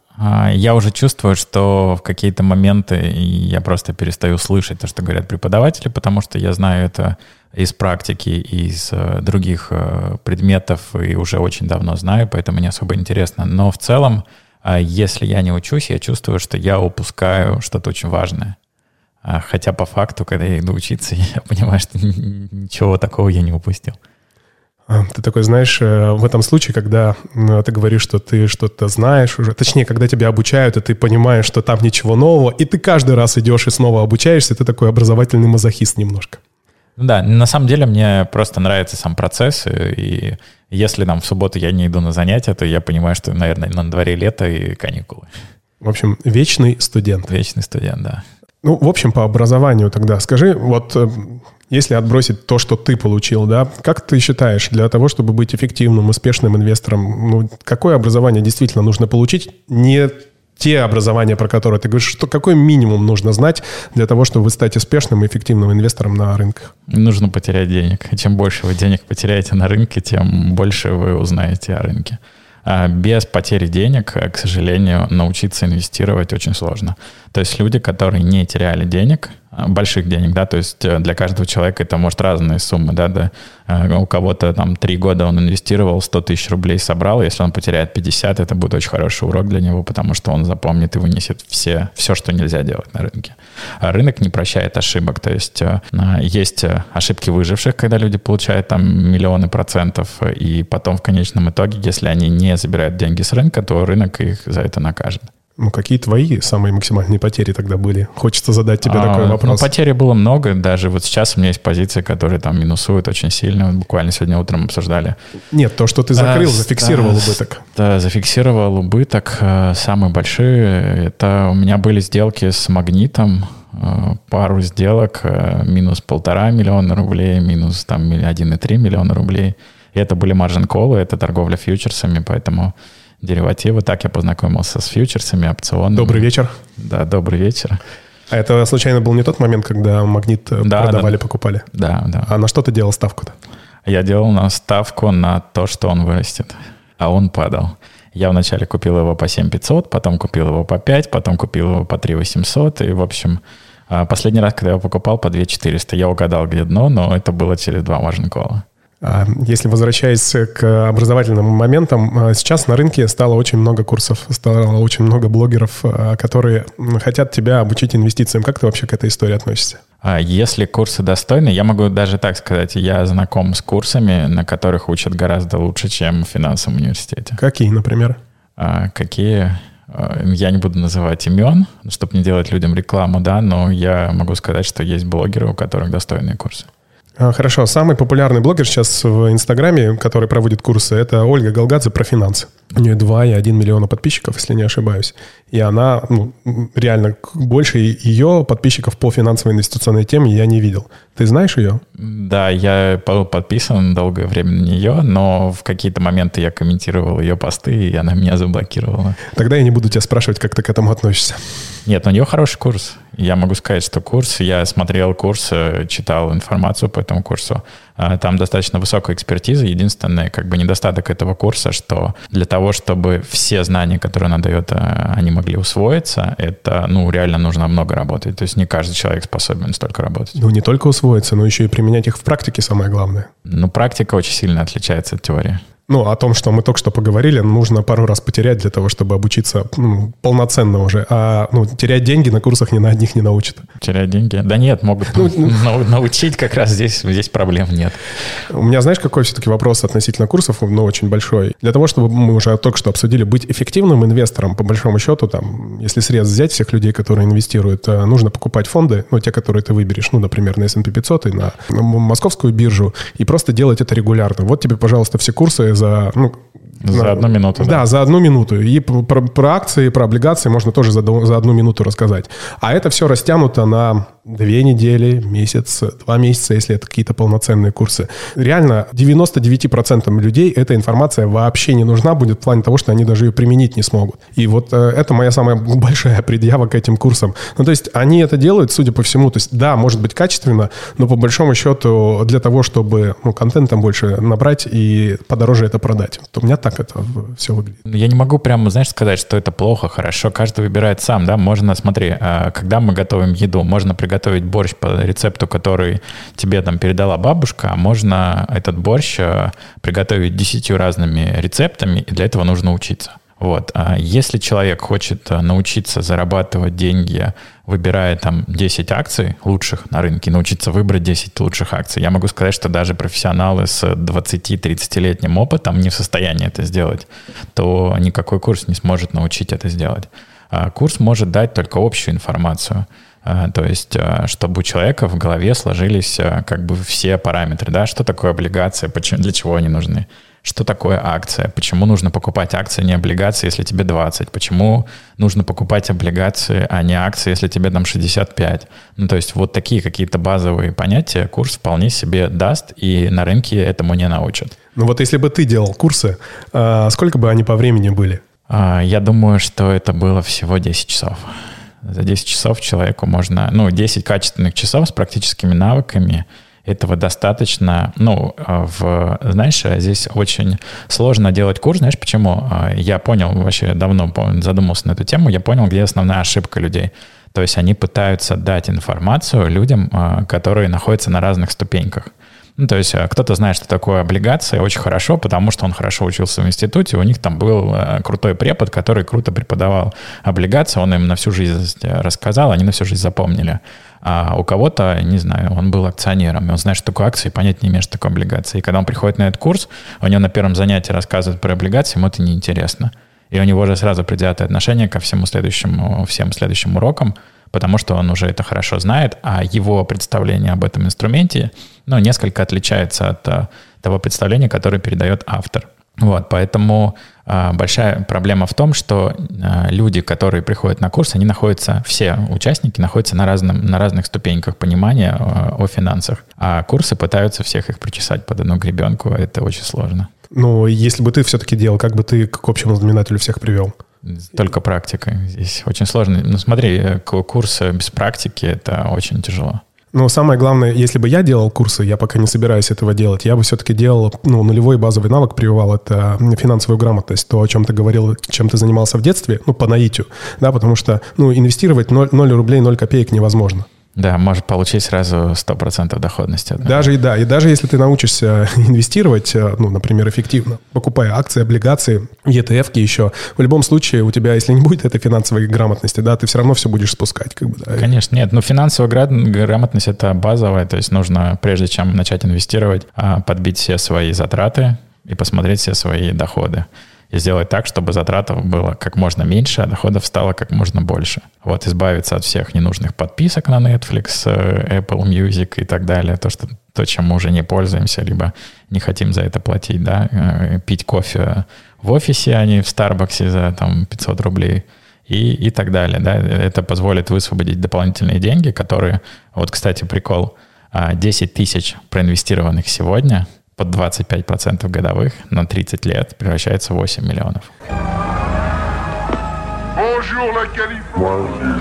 Я уже чувствую, что в какие-то моменты я просто перестаю слышать то, что говорят преподаватели, потому что я знаю это из практики, из других предметов, и уже очень давно знаю, поэтому мне особо интересно. Но в целом, если я не учусь, я чувствую, что я упускаю что-то очень важное. Хотя по факту, когда я иду учиться, я понимаю, что ничего такого я не упустил. Ты такой, знаешь, в этом случае, когда ты говоришь, что ты что-то знаешь уже, точнее, когда тебя обучают, и ты понимаешь, что там ничего нового, и ты каждый раз идешь и снова обучаешься, ты такой образовательный мазохист немножко. Да, на самом деле мне просто нравится сам процесс, и если там в субботу я не иду на занятия, то я понимаю, что, наверное, на дворе лето и каникулы. В общем, вечный студент. Вечный студент, да. Ну, в общем, по образованию тогда скажи, вот если отбросить то, что ты получил, да, как ты считаешь, для того, чтобы быть эффективным, успешным инвестором, ну, какое образование действительно нужно получить? Не те образования, про которые ты говоришь, что какой минимум нужно знать для того, чтобы стать успешным и эффективным инвестором на рынках? Нужно потерять денег. Чем больше вы денег потеряете на рынке, тем больше вы узнаете о рынке. Без потери денег, к сожалению, научиться инвестировать очень сложно. То есть люди, которые не теряли денег, больших денег, да, то есть для каждого человека это, может, разные суммы, да, да. У кого-то там три года он инвестировал, сто тысяч рублей собрал, если он потеряет пятьдесят, это будет очень хороший урок для него, потому что он запомнит и вынесет все, все, что нельзя делать на рынке. Рынок не прощает ошибок, то есть есть ошибки выживших, когда люди получают там миллионы процентов, и потом в конечном итоге, если они не забирают деньги с рынка, то рынок их за это накажет. Ну, какие твои самые максимальные потери тогда были? Хочется задать тебе а, такой вопрос. Ну, потери было много. Даже вот сейчас у меня есть позиции, которые там минусуют очень сильно. Буквально сегодня утром обсуждали. Нет, то, что ты закрыл, а, зафиксировал а, убыток. Да, зафиксировал убыток. Самые большие, это у меня были сделки с «Магнитом». Пару сделок минус полтора миллиона рублей, минус там один и три миллиона рублей. И это были маржин-коллы, это торговля фьючерсами, поэтому... Деривативы. Так я познакомился с фьючерсами, опционами. Добрый вечер. Да, добрый вечер. А это случайно был не тот момент, когда «Магнит» да, продавали, да, покупали? Да, да. А на что ты делал ставку-то? Я делал на ставку на то, что он вырастет. А он падал. Я вначале купил его по семь тысяч пятьсот, потом купил его по пять, потом купил его по три тысячи восемьсот. И, в общем, последний раз, когда я его покупал, по две тысячи четыреста. Я угадал, где дно, но это было через два маржин-кола. Если возвращаясь к образовательным моментам, сейчас на рынке стало очень много курсов, стало очень много блогеров, которые хотят тебя обучить инвестициям. Как ты вообще к этой истории относишься? Если курсы достойны, я могу даже так сказать, я знаком с курсами, на которых учат гораздо лучше, чем в финансовом университете. Какие, например? Какие... Я не буду называть имен, чтобы не делать людям рекламу, да, но я могу сказать, что есть блогеры, у которых достойные курсы. Хорошо. Самый популярный блогер сейчас в Инстаграме, который проводит курсы, это Ольга Голгадзе про финансы. У нее два и один миллиона подписчиков, если не ошибаюсь. И она, ну, реально, больше ее подписчиков по финансовой инвестиционной теме я не видел. Ты знаешь ее? Да, я был подписан долгое время на нее, но в какие-то моменты я комментировал ее посты, и она меня заблокировала. Тогда я не буду тебя спрашивать, как ты к этому относишься. Нет, у нее хороший курс. Я могу сказать, что курс, я смотрел курс, читал информацию по этому курсу. Там достаточно высокая экспертиза. Единственный, как бы, недостаток этого курса, что для того, чтобы все знания, которые она дает, они могли усвоиться, это, ну, реально нужно много работать. То есть не каждый человек способен столько работать. Ну, не только усвоиться, но еще и применять их в практике, самое главное. Ну, практика очень сильно отличается от теории. Ну, о том, что мы только что поговорили, нужно пару раз потерять для того, чтобы обучиться, ну, полноценно уже. А, ну, терять деньги на курсах ни на одних не научат. Терять деньги? Да нет, могут научить, как раз здесь проблем нет. У меня, знаешь, какой все-таки вопрос относительно курсов, но очень большой. Для того, чтобы мы уже только что обсудили, быть эффективным инвестором, по большому счету, там, если срез взять всех людей, которые инвестируют, нужно покупать фонды, ну, те, которые ты выберешь, ну, например, на эс энд пи пятьсот и на Московскую биржу, и просто делать это регулярно. Вот тебе, пожалуйста, все курсы За, ну, за на, одну минуту. Да, да, за одну минуту. И про, про акции, про облигации можно тоже за, за одну минуту рассказать. А это все растянуто на две недели, месяц, два месяца, если это какие-то полноценные курсы. Реально, девяносто девять процентов людей эта информация вообще не нужна будет в плане того, что они даже ее применить не смогут. И вот э, это моя самая большая предъява к этим курсам. Ну, то есть, они это делают, судя по всему, то есть, да, может быть, качественно, но по большому счету для того, чтобы ну, контент там больше набрать и подороже это продать. Вот у меня так это все выглядит. Я не могу прямо, знаешь, сказать, что это плохо, хорошо. Каждый выбирает сам, да. Можно, смотри, когда мы готовим еду, можно приготовить борщ по рецепту, который тебе там передала бабушка, а можно этот борщ приготовить десятью разными рецептами, и для этого нужно учиться. Вот. Если человек хочет научиться зарабатывать деньги, выбирая там десять акций лучших на рынке, научиться выбрать десять лучших акций, я могу сказать, что даже профессионалы с двадцати-тридцатилетним опытом не в состоянии это сделать, то никакой курс не сможет научить это сделать. Курс может дать только общую информацию. То есть, чтобы у человека в голове сложились как бы все параметры, да, что такое облигация, почему, для чего они нужны, что такое акция, почему нужно покупать акции, не облигации, если тебе двадцать, почему нужно покупать облигации, а не акции, если тебе там шестьдесят пять. Ну, то есть, вот такие какие-то базовые понятия курс вполне себе даст, и на рынке этому не научат. Ну вот если бы ты делал курсы, сколько бы они по времени были? Я думаю, что это было всего десять часов. За десять часов человеку можно... Ну, десять качественных часов с практическими навыками. Этого достаточно... Ну, в, знаешь, здесь очень сложно делать курс. Знаешь, почему? Я понял, вообще давно задумался на эту тему, я понял, где основная ошибка людей. То есть они пытаются дать информацию людям, которые находятся на разных ступеньках. Ну, то есть кто-то знает, что такое облигация, очень хорошо, потому что он хорошо учился в институте, у них там был крутой препод, который круто преподавал облигации, он им на всю жизнь рассказал, они на всю жизнь запомнили. А у кого-то, не знаю, он был акционером, и он знает, что такое акции, и понять не имеет, что такое облигации. И когда он приходит на этот курс, у него на первом занятии рассказывают про облигации, ему это неинтересно. И у него уже сразу предвзятое отношение ко всему следующему, всем следующим урокам, потому что он уже это хорошо знает, а его представление об этом инструменте, ну, несколько отличается от того представления, которое передает автор. Вот, поэтому э, большая проблема в том, что э, люди, которые приходят на курс, они находятся, все участники находятся на, разном, на разных ступеньках понимания э, о финансах, а курсы пытаются всех их причесать под одну гребенку, это очень сложно. Ну, если бы ты все-таки делал, как бы ты к общему знаменателю всех привел? Только практика. Здесь очень сложно. Ну, смотри, курс без практики – это очень тяжело. Но самое главное, если бы я делал курсы, я пока не собираюсь этого делать, я бы все-таки делал, ну, нулевой базовый навык прививал, это финансовую грамотность, то, о чем ты говорил, чем ты занимался в детстве, ну, по наитию, да, потому что, ну, инвестировать ноль рублей, ноль копеек невозможно. Да, может получить сразу сто процентов доходности. Даже и да, и даже если ты научишься инвестировать, ну, например, эффективно, покупая акции, облигации, и ти эф-ки еще, в любом случае у тебя, если не будет этой финансовой грамотности, да, ты все равно все будешь спускать. Как бы, да. Конечно, нет, но финансовая грамотность – это базовая, то есть нужно, прежде чем начать инвестировать, подбить все свои затраты и посмотреть все свои доходы. И сделать так, чтобы затратов было как можно меньше, а доходов стало как можно больше. Вот избавиться от всех ненужных подписок на Netflix, Apple Music и так далее. То, что, то чем мы уже не пользуемся, либо не хотим за это платить. Да? Пить кофе в офисе, а не в Starbucks за там, пятьсот рублей. И, и так далее. Да? Это позволит высвободить дополнительные деньги, которые... Вот, кстати, прикол. десять тысяч проинвестированных сегодня... под двадцать пять процентов годовых на тридцать лет превращается в восемь миллионов. Bonjour la Californie.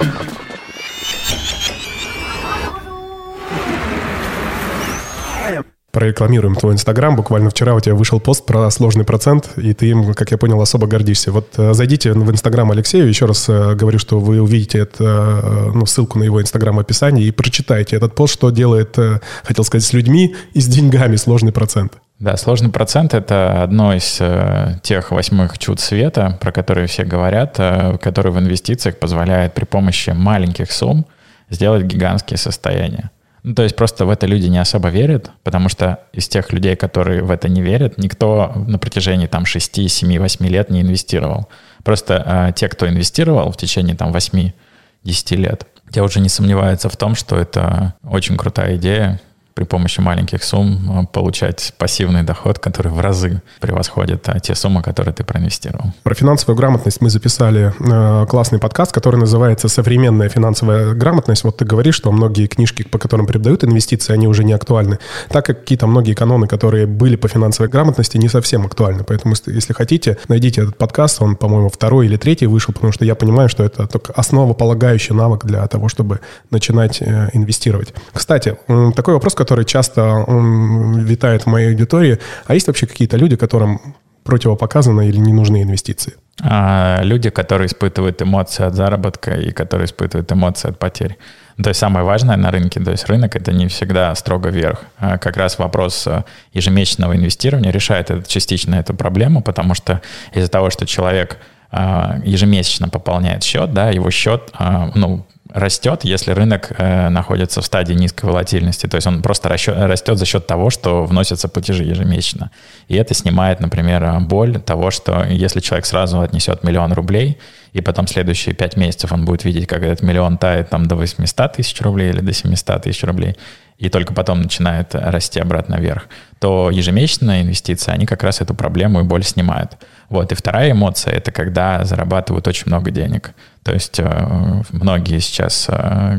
Прорекламируем твой Инстаграм. Буквально вчера у тебя вышел пост про сложный процент, и ты им, как я понял, особо гордишься. Вот зайдите в Инстаграм Алексею, еще раз говорю, что вы увидите это, ну, ссылку на его Инстаграм в описании, и прочитайте этот пост, что делает, хотел сказать, с людьми и с деньгами сложный процент. Да, сложный процент – это одно из э, тех восьмых чуд света, про которые все говорят, э, которые в инвестициях позволяют при помощи маленьких сумм сделать гигантские состояния. Ну, то есть просто в это люди не особо верят, потому что из тех людей, которые в это не верят, никто на протяжении там, шести, семи, восьми лет не инвестировал. Просто э, те, кто инвестировал в течение там, восьми-десяти лет, те уже не сомневаются в том, что это очень крутая идея, при помощи маленьких сумм получать пассивный доход, который в разы превосходит те суммы, которые ты проинвестировал. Про финансовую грамотность мы записали классный подкаст, который называется «Современная финансовая грамотность». Вот ты говоришь, что многие книжки, по которым преподают инвестиции, они уже не актуальны, так как какие-то многие каноны, которые были по финансовой грамотности, не совсем актуальны. Поэтому, если хотите, найдите этот подкаст. Он, по-моему, второй или третий вышел, потому что я понимаю, что это только основополагающий навык для того, чтобы начинать инвестировать. Кстати, такой вопрос, который часто витает в моей аудитории. А есть вообще какие-то люди, которым противопоказаны или не нужны инвестиции? А, люди, которые испытывают эмоции от заработка и которые испытывают эмоции от потерь. То есть самое важное на рынке, то есть рынок — это не всегда строго вверх. Как раз вопрос ежемесячного инвестирования решает это, частично эту проблему, потому что из-за того, что человек ежемесячно пополняет счет, да, его счет, ну, растет, если рынок э, находится в стадии низкой волатильности. То есть он просто расчет, растет за счет того, что вносятся платежи ежемесячно. И это снимает, например, боль того, что если человек сразу отнесет миллион рублей, и потом следующие пять месяцев он будет видеть, как этот миллион тает там, до восемьсот тысяч рублей или до семьсот тысяч рублей, и только потом начинает расти обратно вверх, то ежемесячные инвестиции, они как раз эту проблему и боль снимают. Вот. И вторая эмоция – это когда зарабатывают очень много денег. То есть многие сейчас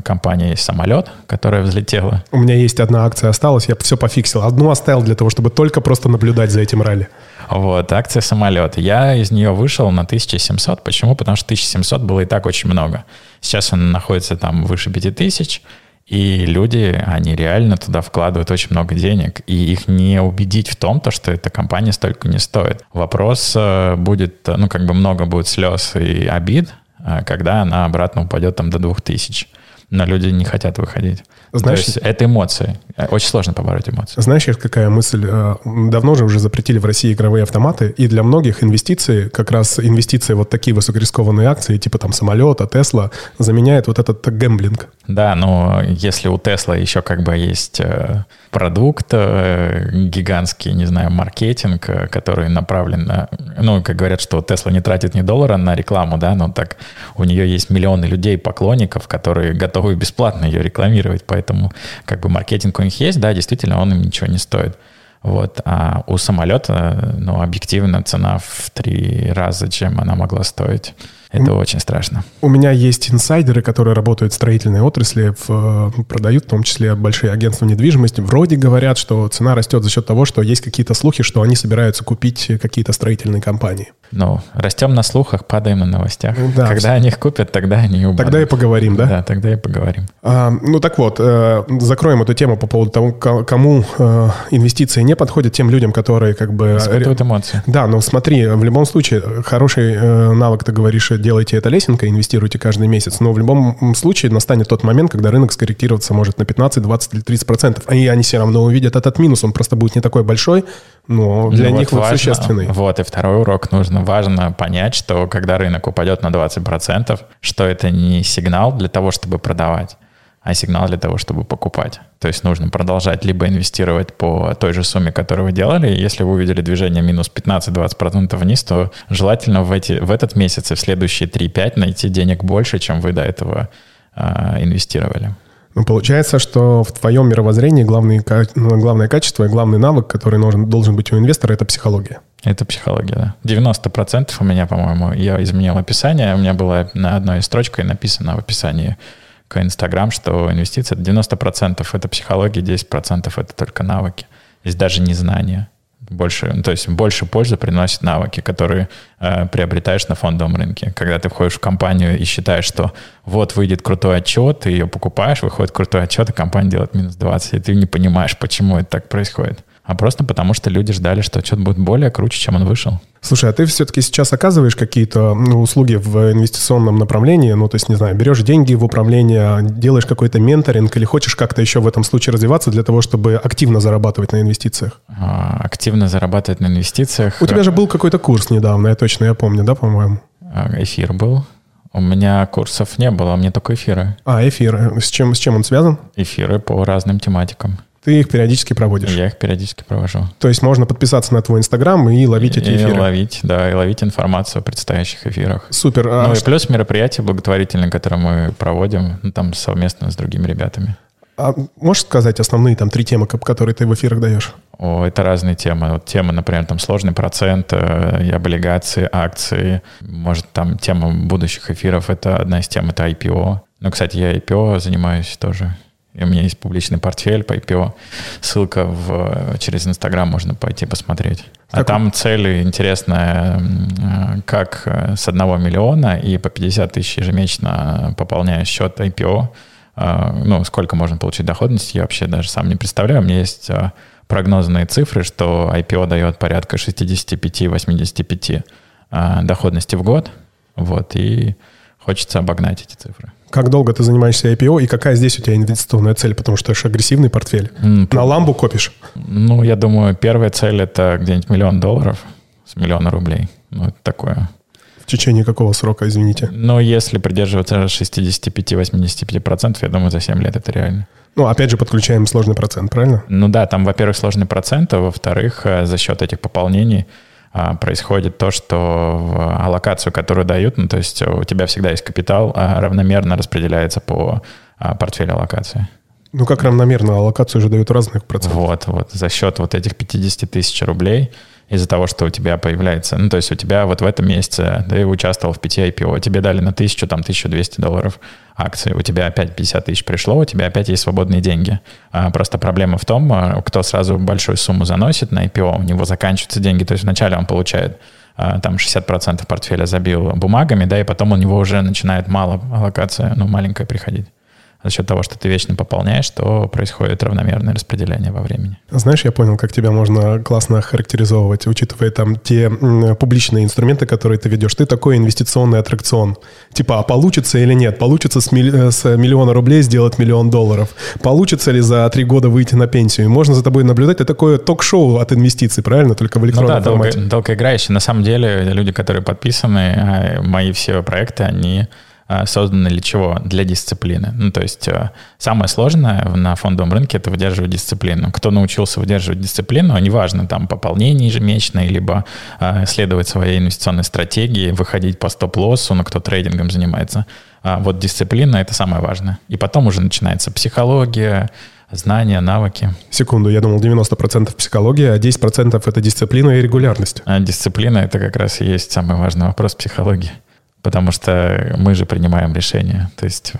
компании есть «Самолет», которая взлетела. У меня есть одна акция осталась, я все пофиксил. Одну оставил для того, чтобы только просто наблюдать за этим ралли. Вот, акция «Самолет». Я из нее вышел на тысячу семьсот. Почему? Потому что тысяча семьсот было и так очень много. Сейчас она находится там выше пяти тысяч. И люди, они реально туда вкладывают очень много денег, и их не убедить в том, то, что эта компания столько не стоит. Вопрос будет, ну, как бы много будет слез и обид, когда она обратно упадет там до двух тысяч. Но люди не хотят выходить. Знаешь, то есть это эмоции. Очень сложно побороть эмоции. Знаешь, какая мысль? Давно же уже запретили в России игровые автоматы, и для многих инвестиции, как раз инвестиции вот такие высокорискованные акции, типа там самолета, Тесла, заменяют вот этот гэмблинг. Да, но если у Тесла еще как бы есть продукт, гигантский, не знаю, маркетинг, который направлен на... Ну, как говорят, что Тесла не тратит ни доллара на рекламу, да, но так у нее есть миллионы людей, поклонников, которые готовы бесплатно ее рекламировать, поэтому как бы маркетинг у них есть, да, действительно, он им ничего не стоит. Вот. А у самолета, ну, объективно, цена в три раза, чем она могла стоить. Это у очень страшно. У меня есть инсайдеры, которые работают в строительной отрасли, в, продают в том числе большие агентства недвижимости. Вроде говорят, что цена растет за счет того, что есть какие-то слухи, что они собираются купить какие-то строительные компании. Ну, растем на слухах, падаем на новостях. Да, когда все. Они их купят, тогда они и упадут. Тогда и поговорим, да? Да, тогда и поговорим. А, ну, так вот, э, закроем эту тему по поводу того, кому э, инвестиции не подходят, тем людям, которые как бы... испытывают эмоции. Да, но смотри, в любом случае, хороший э, навык, ты говоришь, делайте это лесенкой, инвестируйте каждый месяц, но в любом случае настанет тот момент, когда рынок скорректироваться может на пятнадцать, двадцать или тридцать процентов, и они все равно увидят этот минус, он просто будет не такой большой, но для ну, них вот важно, существенный. Вот, и второй урок нужно, важно понять, что когда рынок упадет на двадцать процентов, что это не сигнал для того, чтобы продавать, а сигнал для того, чтобы покупать. То есть нужно продолжать либо инвестировать по той же сумме, которую вы делали. Если вы увидели движение минус пятнадцать-двадцать процентов вниз, то желательно в, эти, в этот месяц и в следующие три-пять найти денег больше, чем вы до этого э, инвестировали. Ну, получается, что в твоем мировоззрении главное, главное качество и главный навык, который должен, должен быть у инвестора, это психология. Это психология, да. девяносто процентов у меня, по-моему, я изменил описание. У меня была на одной строчкой написано в описании к Инстаграм, что инвестиции девяносто процентов это психология, десять процентов это только навыки. То есть даже не знания. Больше, то есть больше пользы приносят навыки, которые э, приобретаешь на фондовом рынке. Когда ты входишь в компанию и считаешь, что вот выйдет крутой отчет, ты ее покупаешь, выходит крутой отчет, и компания делает минус двадцать, и ты не понимаешь, почему это так происходит. А просто потому, что люди ждали, что отчет будет более круче, чем он вышел. Слушай, а ты все-таки сейчас оказываешь какие-то ну, услуги в инвестиционном направлении? Ну, то есть, не знаю, берешь деньги в управление, делаешь какой-то менторинг или хочешь как-то еще в этом случае развиваться для того, чтобы активно зарабатывать на инвестициях? А, активно зарабатывать на инвестициях? У тебя же был какой-то курс недавно, я точно я помню, да, по-моему? Эфир был. У меня курсов не было, у меня только эфиры. А, эфиры. С чем, с чем он связан? Эфиры по разным тематикам. Ты их периодически проводишь? Я их периодически провожу. То есть можно подписаться на твой Инстаграм и ловить эти эфиры? И ловить, да, и ловить информацию о предстоящих эфирах. Супер. Ну а и что... плюс мероприятия благотворительные, которые мы проводим, ну, там совместно с другими ребятами. А можешь сказать основные там три темы, которые ты в эфирах даешь? О, это разные темы. Вот тема, например, там сложный процент, э, облигации, акции. Может, там тема будущих эфиров. Это одна из тем, это ай пи о. Ну, кстати, я ай пи о занимаюсь тоже. И у меня есть публичный портфель по ай пи о. Ссылка в, через Инстаграм, можно пойти посмотреть. А там цель интересная, как с одного миллиона и по пятьдесят тысяч ежемесячно пополняя счет ай пи о. Ну, сколько можно получить доходности, я вообще даже сам не представляю. У меня есть прогнозные цифры, что ай пи о дает порядка шестьдесят пять - восемьдесят пять доходности в год. Вот, и хочется обогнать эти цифры. Как долго ты занимаешься ай пи о, и какая здесь у тебя инвестиционная цель? Потому что это же агрессивный портфель. Mm-hmm. На ламбу копишь? Ну, я думаю, первая цель – это где-нибудь миллион долларов с миллиона рублей. Ну, это такое... В течение какого срока, извините? Ну, если придерживаться шестьдесят пять - восемьдесят пять процентов, я думаю, за семь лет это реально. Ну, опять же, подключаем сложный процент, правильно? Ну да, там, во-первых, сложный процент, а во-вторых, за счет этих пополнений происходит то, что аллокацию, которую дают, ну, то есть у тебя всегда есть капитал, равномерно распределяется по портфелю аллокации. Ну, как равномерно? Аллокацию же дают разных процентов. Вот, вот, за счет вот этих пятьдесят тысяч рублей... Из-за того, что у тебя появляется... Ну, то есть у тебя вот в этом месяце ты участвовал в пяти ай пи о, тебе дали на тысячу, там, тысячу двести долларов акции, у тебя опять пятьдесят тысяч пришло, у тебя опять есть свободные деньги. А просто проблема в том, кто сразу большую сумму заносит на ай пи о, у него заканчиваются деньги, то есть вначале он получает там шестьдесят процентов портфеля забил бумагами, да, и потом у него уже начинает мало аллокация, ну, маленькая приходить. За счет того, что ты вечно пополняешь, то происходит равномерное распределение во времени. Знаешь, я понял, как тебя можно классно характеризовывать, учитывая там те м, публичные инструменты, которые ты ведешь. Ты такой инвестиционный аттракцион. Типа, а получится или нет? Получится с, милли... с миллиона рублей сделать миллион долларов? Получится ли за три года выйти на пенсию? Можно за тобой наблюдать. Это такое ток-шоу от инвестиций, правильно? Только в электронном ну да, формате. Долго, долгоиграющий. На самом деле, люди, которые подписаны, мои все проекты, они... созданы для чего? Для дисциплины. Ну, то есть самое сложное на фондовом рынке – это выдерживать дисциплину. Кто научился выдерживать дисциплину, неважно, там, пополнение ежемесячное, либо э, следовать своей инвестиционной стратегии, выходить по стоп-лоссу, но кто трейдингом занимается. А вот дисциплина – это самое важное. И потом уже начинается психология, знания, навыки. Секунду, я думал, девяносто процентов психология, а десять процентов – это дисциплина и регулярность. А дисциплина – это как раз и есть самый важный вопрос психологии. Потому что мы же принимаем решение. То есть...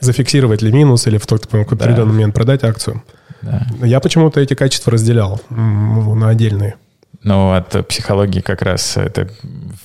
Зафиксировать ли минус или в тот определенный да. момент продать акцию. Да. Я почему-то эти качества разделял на отдельные. Ну, от психологии как раз это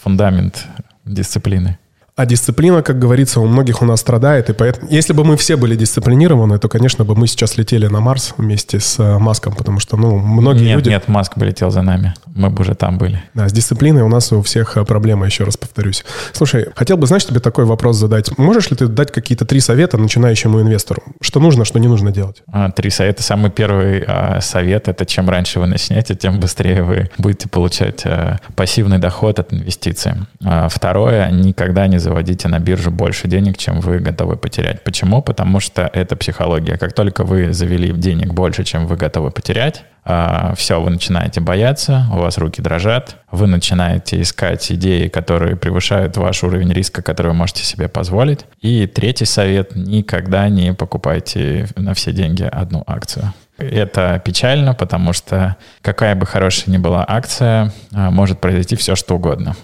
фундамент дисциплины. А дисциплина, как говорится, у многих у нас страдает. И поэтому, если бы мы все были дисциплинированы, то, конечно, бы мы сейчас летели на Марс вместе с Маском, потому что, ну, многие нет, люди... Нет, нет, Маск бы летел за нами. Мы бы уже там были. Да, с дисциплиной у нас у всех проблема, еще раз повторюсь. Слушай, хотел бы, знаешь, тебе такой вопрос задать. Можешь ли ты дать какие-то три совета начинающему инвестору? Что нужно, что не нужно делать? А, три совета. Самый первый а, совет – это чем раньше вы начнете, тем быстрее вы будете получать а, пассивный доход от инвестиций. А, второе – никогда не заводите на биржу больше денег, чем вы готовы потерять. Почему? Потому что это психология. Как только вы завели денег больше, чем вы готовы потерять, все, вы начинаете бояться, у вас руки дрожат, вы начинаете искать идеи, которые превышают ваш уровень риска, который вы можете себе позволить. И третий совет – никогда не покупайте на все деньги одну акцию. Это печально, потому что какая бы хорошая ни была акция, может произойти все, что угодно.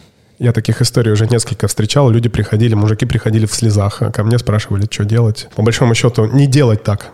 Я таких историй уже несколько встречал. Люди приходили, мужики приходили в слезах. Ко мне спрашивали, что делать. По большому счету, не делать так.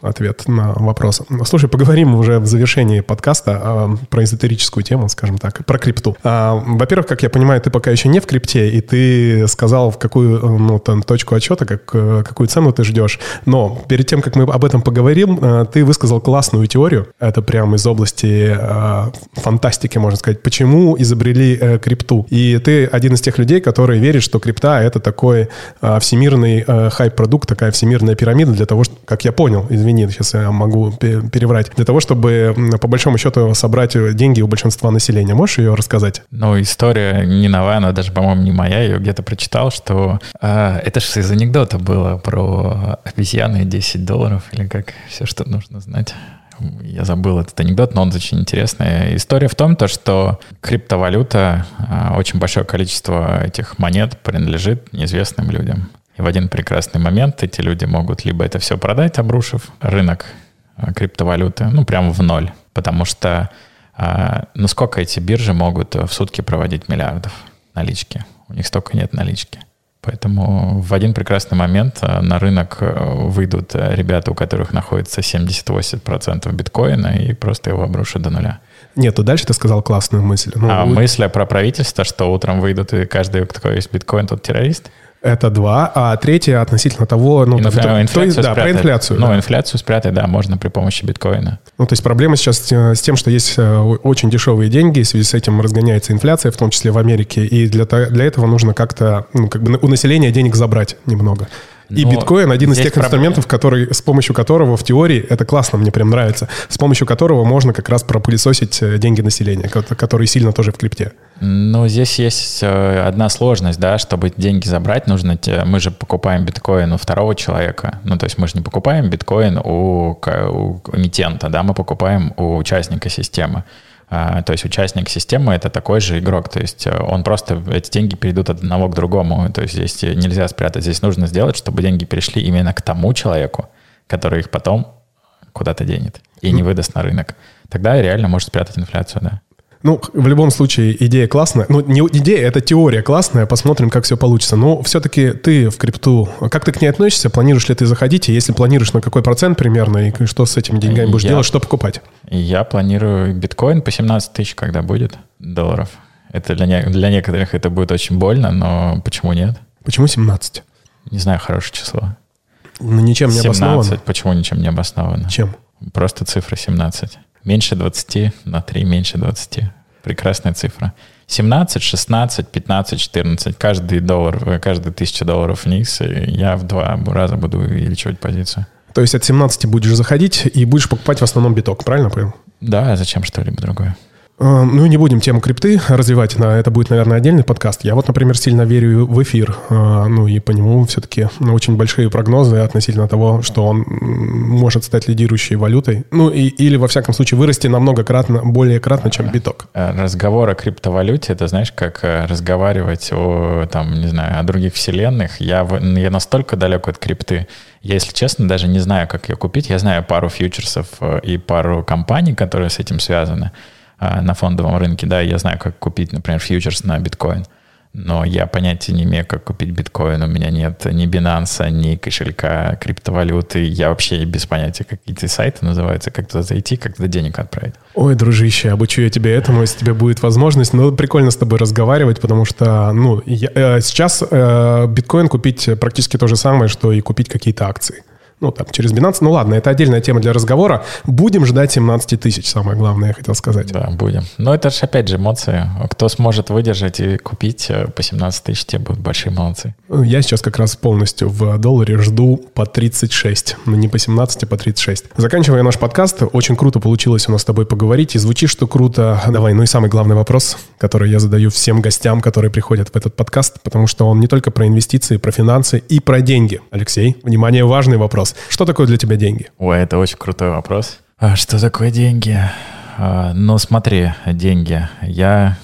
Ответ на вопрос. Слушай, поговорим уже в завершении подкаста э, про эзотерическую тему, скажем так, про крипту. Э, во-первых, как я понимаю, ты пока еще не в крипте, и ты сказал, в какую ну, там, точку отсчета, как, какую цену ты ждешь. Но перед тем, как мы об этом поговорим, э, ты высказал классную теорию. Это прямо из области э, фантастики, можно сказать. Почему изобрели э, крипту? И ты один из тех людей, которые верят, что крипта — это такой э, всемирный э, хайп-продукт, такая всемирная пирамида для того, что, как я понял, извините, Нет, сейчас я могу переврать. Для того, чтобы по большому счету собрать деньги у большинства населения. Можешь ее рассказать? Ну, история не новая, она даже, по-моему, не моя. Я ее где-то прочитал, что... А, это же из анекдота было про обезьяны и десять долларов, или как все, что нужно знать. Я забыл этот анекдот, но он очень интересный. История в том, то, что криптовалюта, очень большое количество этих монет принадлежит неизвестным людям. И в один прекрасный момент эти люди могут либо это все продать, обрушив рынок криптовалюты, ну, прямо в ноль. Потому что, ну, сколько эти биржи могут в сутки проводить миллиардов налички? У них столько нет налички. Поэтому в один прекрасный момент на рынок выйдут ребята, у которых находится семьдесят восемь процентов биткоина, и просто его обрушат до нуля. Нет, ну дальше ты сказал классную мысль. Ну, а вы... мысль про правительство, что утром выйдут, и каждый, у кого есть биткоин, тот террорист? Это два. А третье относительно того... Ну, Инфля... то, инфляцию то, да, про инфляцию. Ну, да. Инфляцию спрятать, да, можно при помощи биткоина. Ну, то есть проблема сейчас с тем, что есть очень дешевые деньги, и в связи с этим разгоняется инфляция, в том числе в Америке, и для, для этого нужно как-то, ну, как бы у населения денег забрать немного. И но биткоин один из тех инструментов, который, с помощью которого в теории, это классно, мне прям нравится, с помощью которого можно как раз пропылесосить деньги населения, которые сильно тоже в крипте. Ну, здесь есть одна сложность, да, чтобы деньги забрать, нужно, мы же покупаем биткоин у второго человека, ну, то есть мы же не покупаем биткоин у, у эмитента, да, мы покупаем у участника системы. То есть участник системы – это такой же игрок. То есть он просто, эти деньги перейдут от одного к другому. То есть здесь нельзя спрятать. Здесь нужно сделать, чтобы деньги перешли именно к тому человеку, который их потом куда-то денет и не выдаст на рынок. Тогда реально может спрятать инфляцию, да. Ну, в любом случае, идея классная. Ну, не идея, это теория классная. Посмотрим, как все получится. Но все-таки ты в крипту... Как ты к ней относишься? Планируешь ли ты заходить? И если планируешь, на какой процент примерно? И что с этими деньгами будешь я, делать? Что покупать? Я планирую биткоин по семнадцать тысяч, когда будет, долларов. Это для, не, для некоторых это будет очень больно, но почему нет? Почему семнадцать? Не знаю, хорошее число. Ну, ничем не обосновано. семнадцать, почему ничем не обосновано? Чем? Просто цифра семнадцать. Меньше двадцати, на три меньше двадцати. Прекрасная цифра. семнадцать, шестнадцать, пятнадцать, четырнадцать. Каждый доллар, каждый тысяча долларов вниз. Я в два раза буду увеличивать позицию. То есть от семнадцати будешь заходить и будешь покупать в основном биток, правильно понял? Да, зачем что-либо другое? Ну, не будем тему крипты развивать. Это будет, наверное, отдельный подкаст. Я вот, например, сильно верю в эфир. Ну, и по нему все-таки очень большие прогнозы относительно того, что он может стать лидирующей валютой. Ну, и, или, во всяком случае, вырасти намного кратно, более кратно, чем биток. Разговор о криптовалюте, это, знаешь, как разговаривать о, там, не знаю, о других вселенных. Я, я настолько далек от крипты. Я, если честно, даже не знаю, как ее купить. Я знаю пару фьючерсов и пару компаний, которые с этим связаны. На фондовом рынке, да, я знаю, как купить, например, фьючерс на биткоин, но я понятия не имею, как купить биткоин. У меня нет ни Binance, ни кошелька криптовалюты. Я вообще без понятия, как эти сайты называются, как туда зайти, как туда денег отправить. Ой, дружище, обучу я тебя этому, если тебе будет возможность. Ну, прикольно с тобой разговаривать, потому что, ну, я, сейчас э, биткоин купить практически то же самое, что и купить какие-то акции. Ну, там, через Binance. Ну, ладно, это отдельная тема для разговора. Будем ждать семнадцать тысяч, самое главное, я хотел сказать. Да, будем. Но это же, опять же, эмоции. Кто сможет выдержать и купить по семнадцать тысяч, те будут большие молодцы. Я сейчас как раз полностью в долларе жду по тридцать шесть. Ну, не по семнадцать, а по тридцать шесть. Заканчивая наш подкаст, очень круто получилось у нас с тобой поговорить. И звучишь, что круто. Давай, ну и самый главный вопрос, который я задаю всем гостям, которые приходят в этот подкаст, потому что он не только про инвестиции, про финансы и про деньги. Алексей, внимание, важный вопрос. Что такое для тебя деньги? Ой, это очень крутой вопрос. А что такое деньги? А, ну, смотри, деньги. Я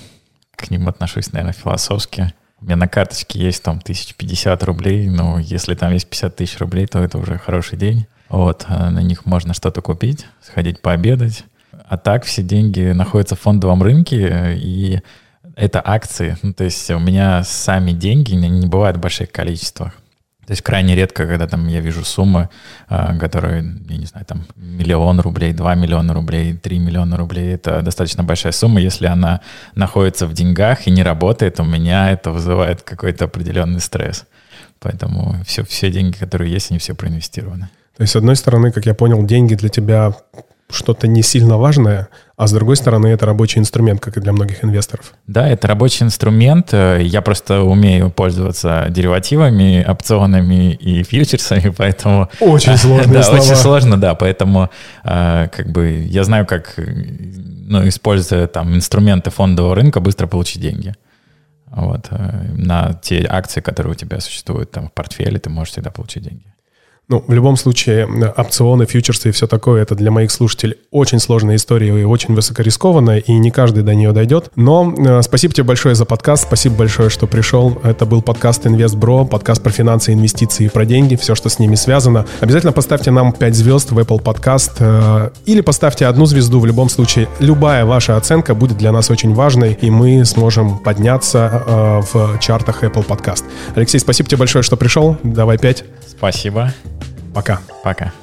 к ним отношусь, наверное, философски. У меня на карточке есть там тысяча пятьдесят рублей. Ну, если там есть пятьдесят тысяч рублей, то это уже хороший день. Вот, а на них можно что-то купить, сходить пообедать. А так все деньги находятся в фондовом рынке, и это акции. Ну, то есть у меня сами деньги не бывают в больших количествах. То есть крайне редко, когда там я вижу суммы, которые, я не знаю, там миллион рублей, два миллиона рублей, три миллиона рублей, это достаточно большая сумма. Если она находится в деньгах и не работает, у меня это вызывает какой-то определенный стресс. Поэтому все, все деньги, которые есть, они все проинвестированы. То есть, с одной стороны, как я понял, деньги для тебя что-то не сильно важное, а с другой стороны, это рабочий инструмент, как и для многих инвесторов. Да, это рабочий инструмент. Я просто умею пользоваться деривативами, опционами и фьючерсами, поэтому... Очень сложные да, слова. Очень сложно, да, поэтому как бы я знаю, как, ну, используя там инструменты фондового рынка, быстро получить деньги. Вот. На те акции, которые у тебя существуют там в портфеле, ты можешь всегда получить деньги. Ну, в любом случае, опционы, фьючерсы и все такое, это для моих слушателей очень сложная история и очень высокорискованная, и не каждый до нее дойдет. Но э, спасибо тебе большое за подкаст, спасибо большое, что пришел. Это был подкаст «Инвестбро», подкаст про финансы, инвестиции и про деньги, все, что с ними связано. Обязательно поставьте нам пять звезд в Apple Podcast э, или поставьте одну звезду. В любом случае, любая ваша оценка будет для нас очень важной, и мы сможем подняться э, в чартах Apple Podcast. Алексей, спасибо тебе большое, что пришел. Давай пять. Спасибо. Пока. Пока.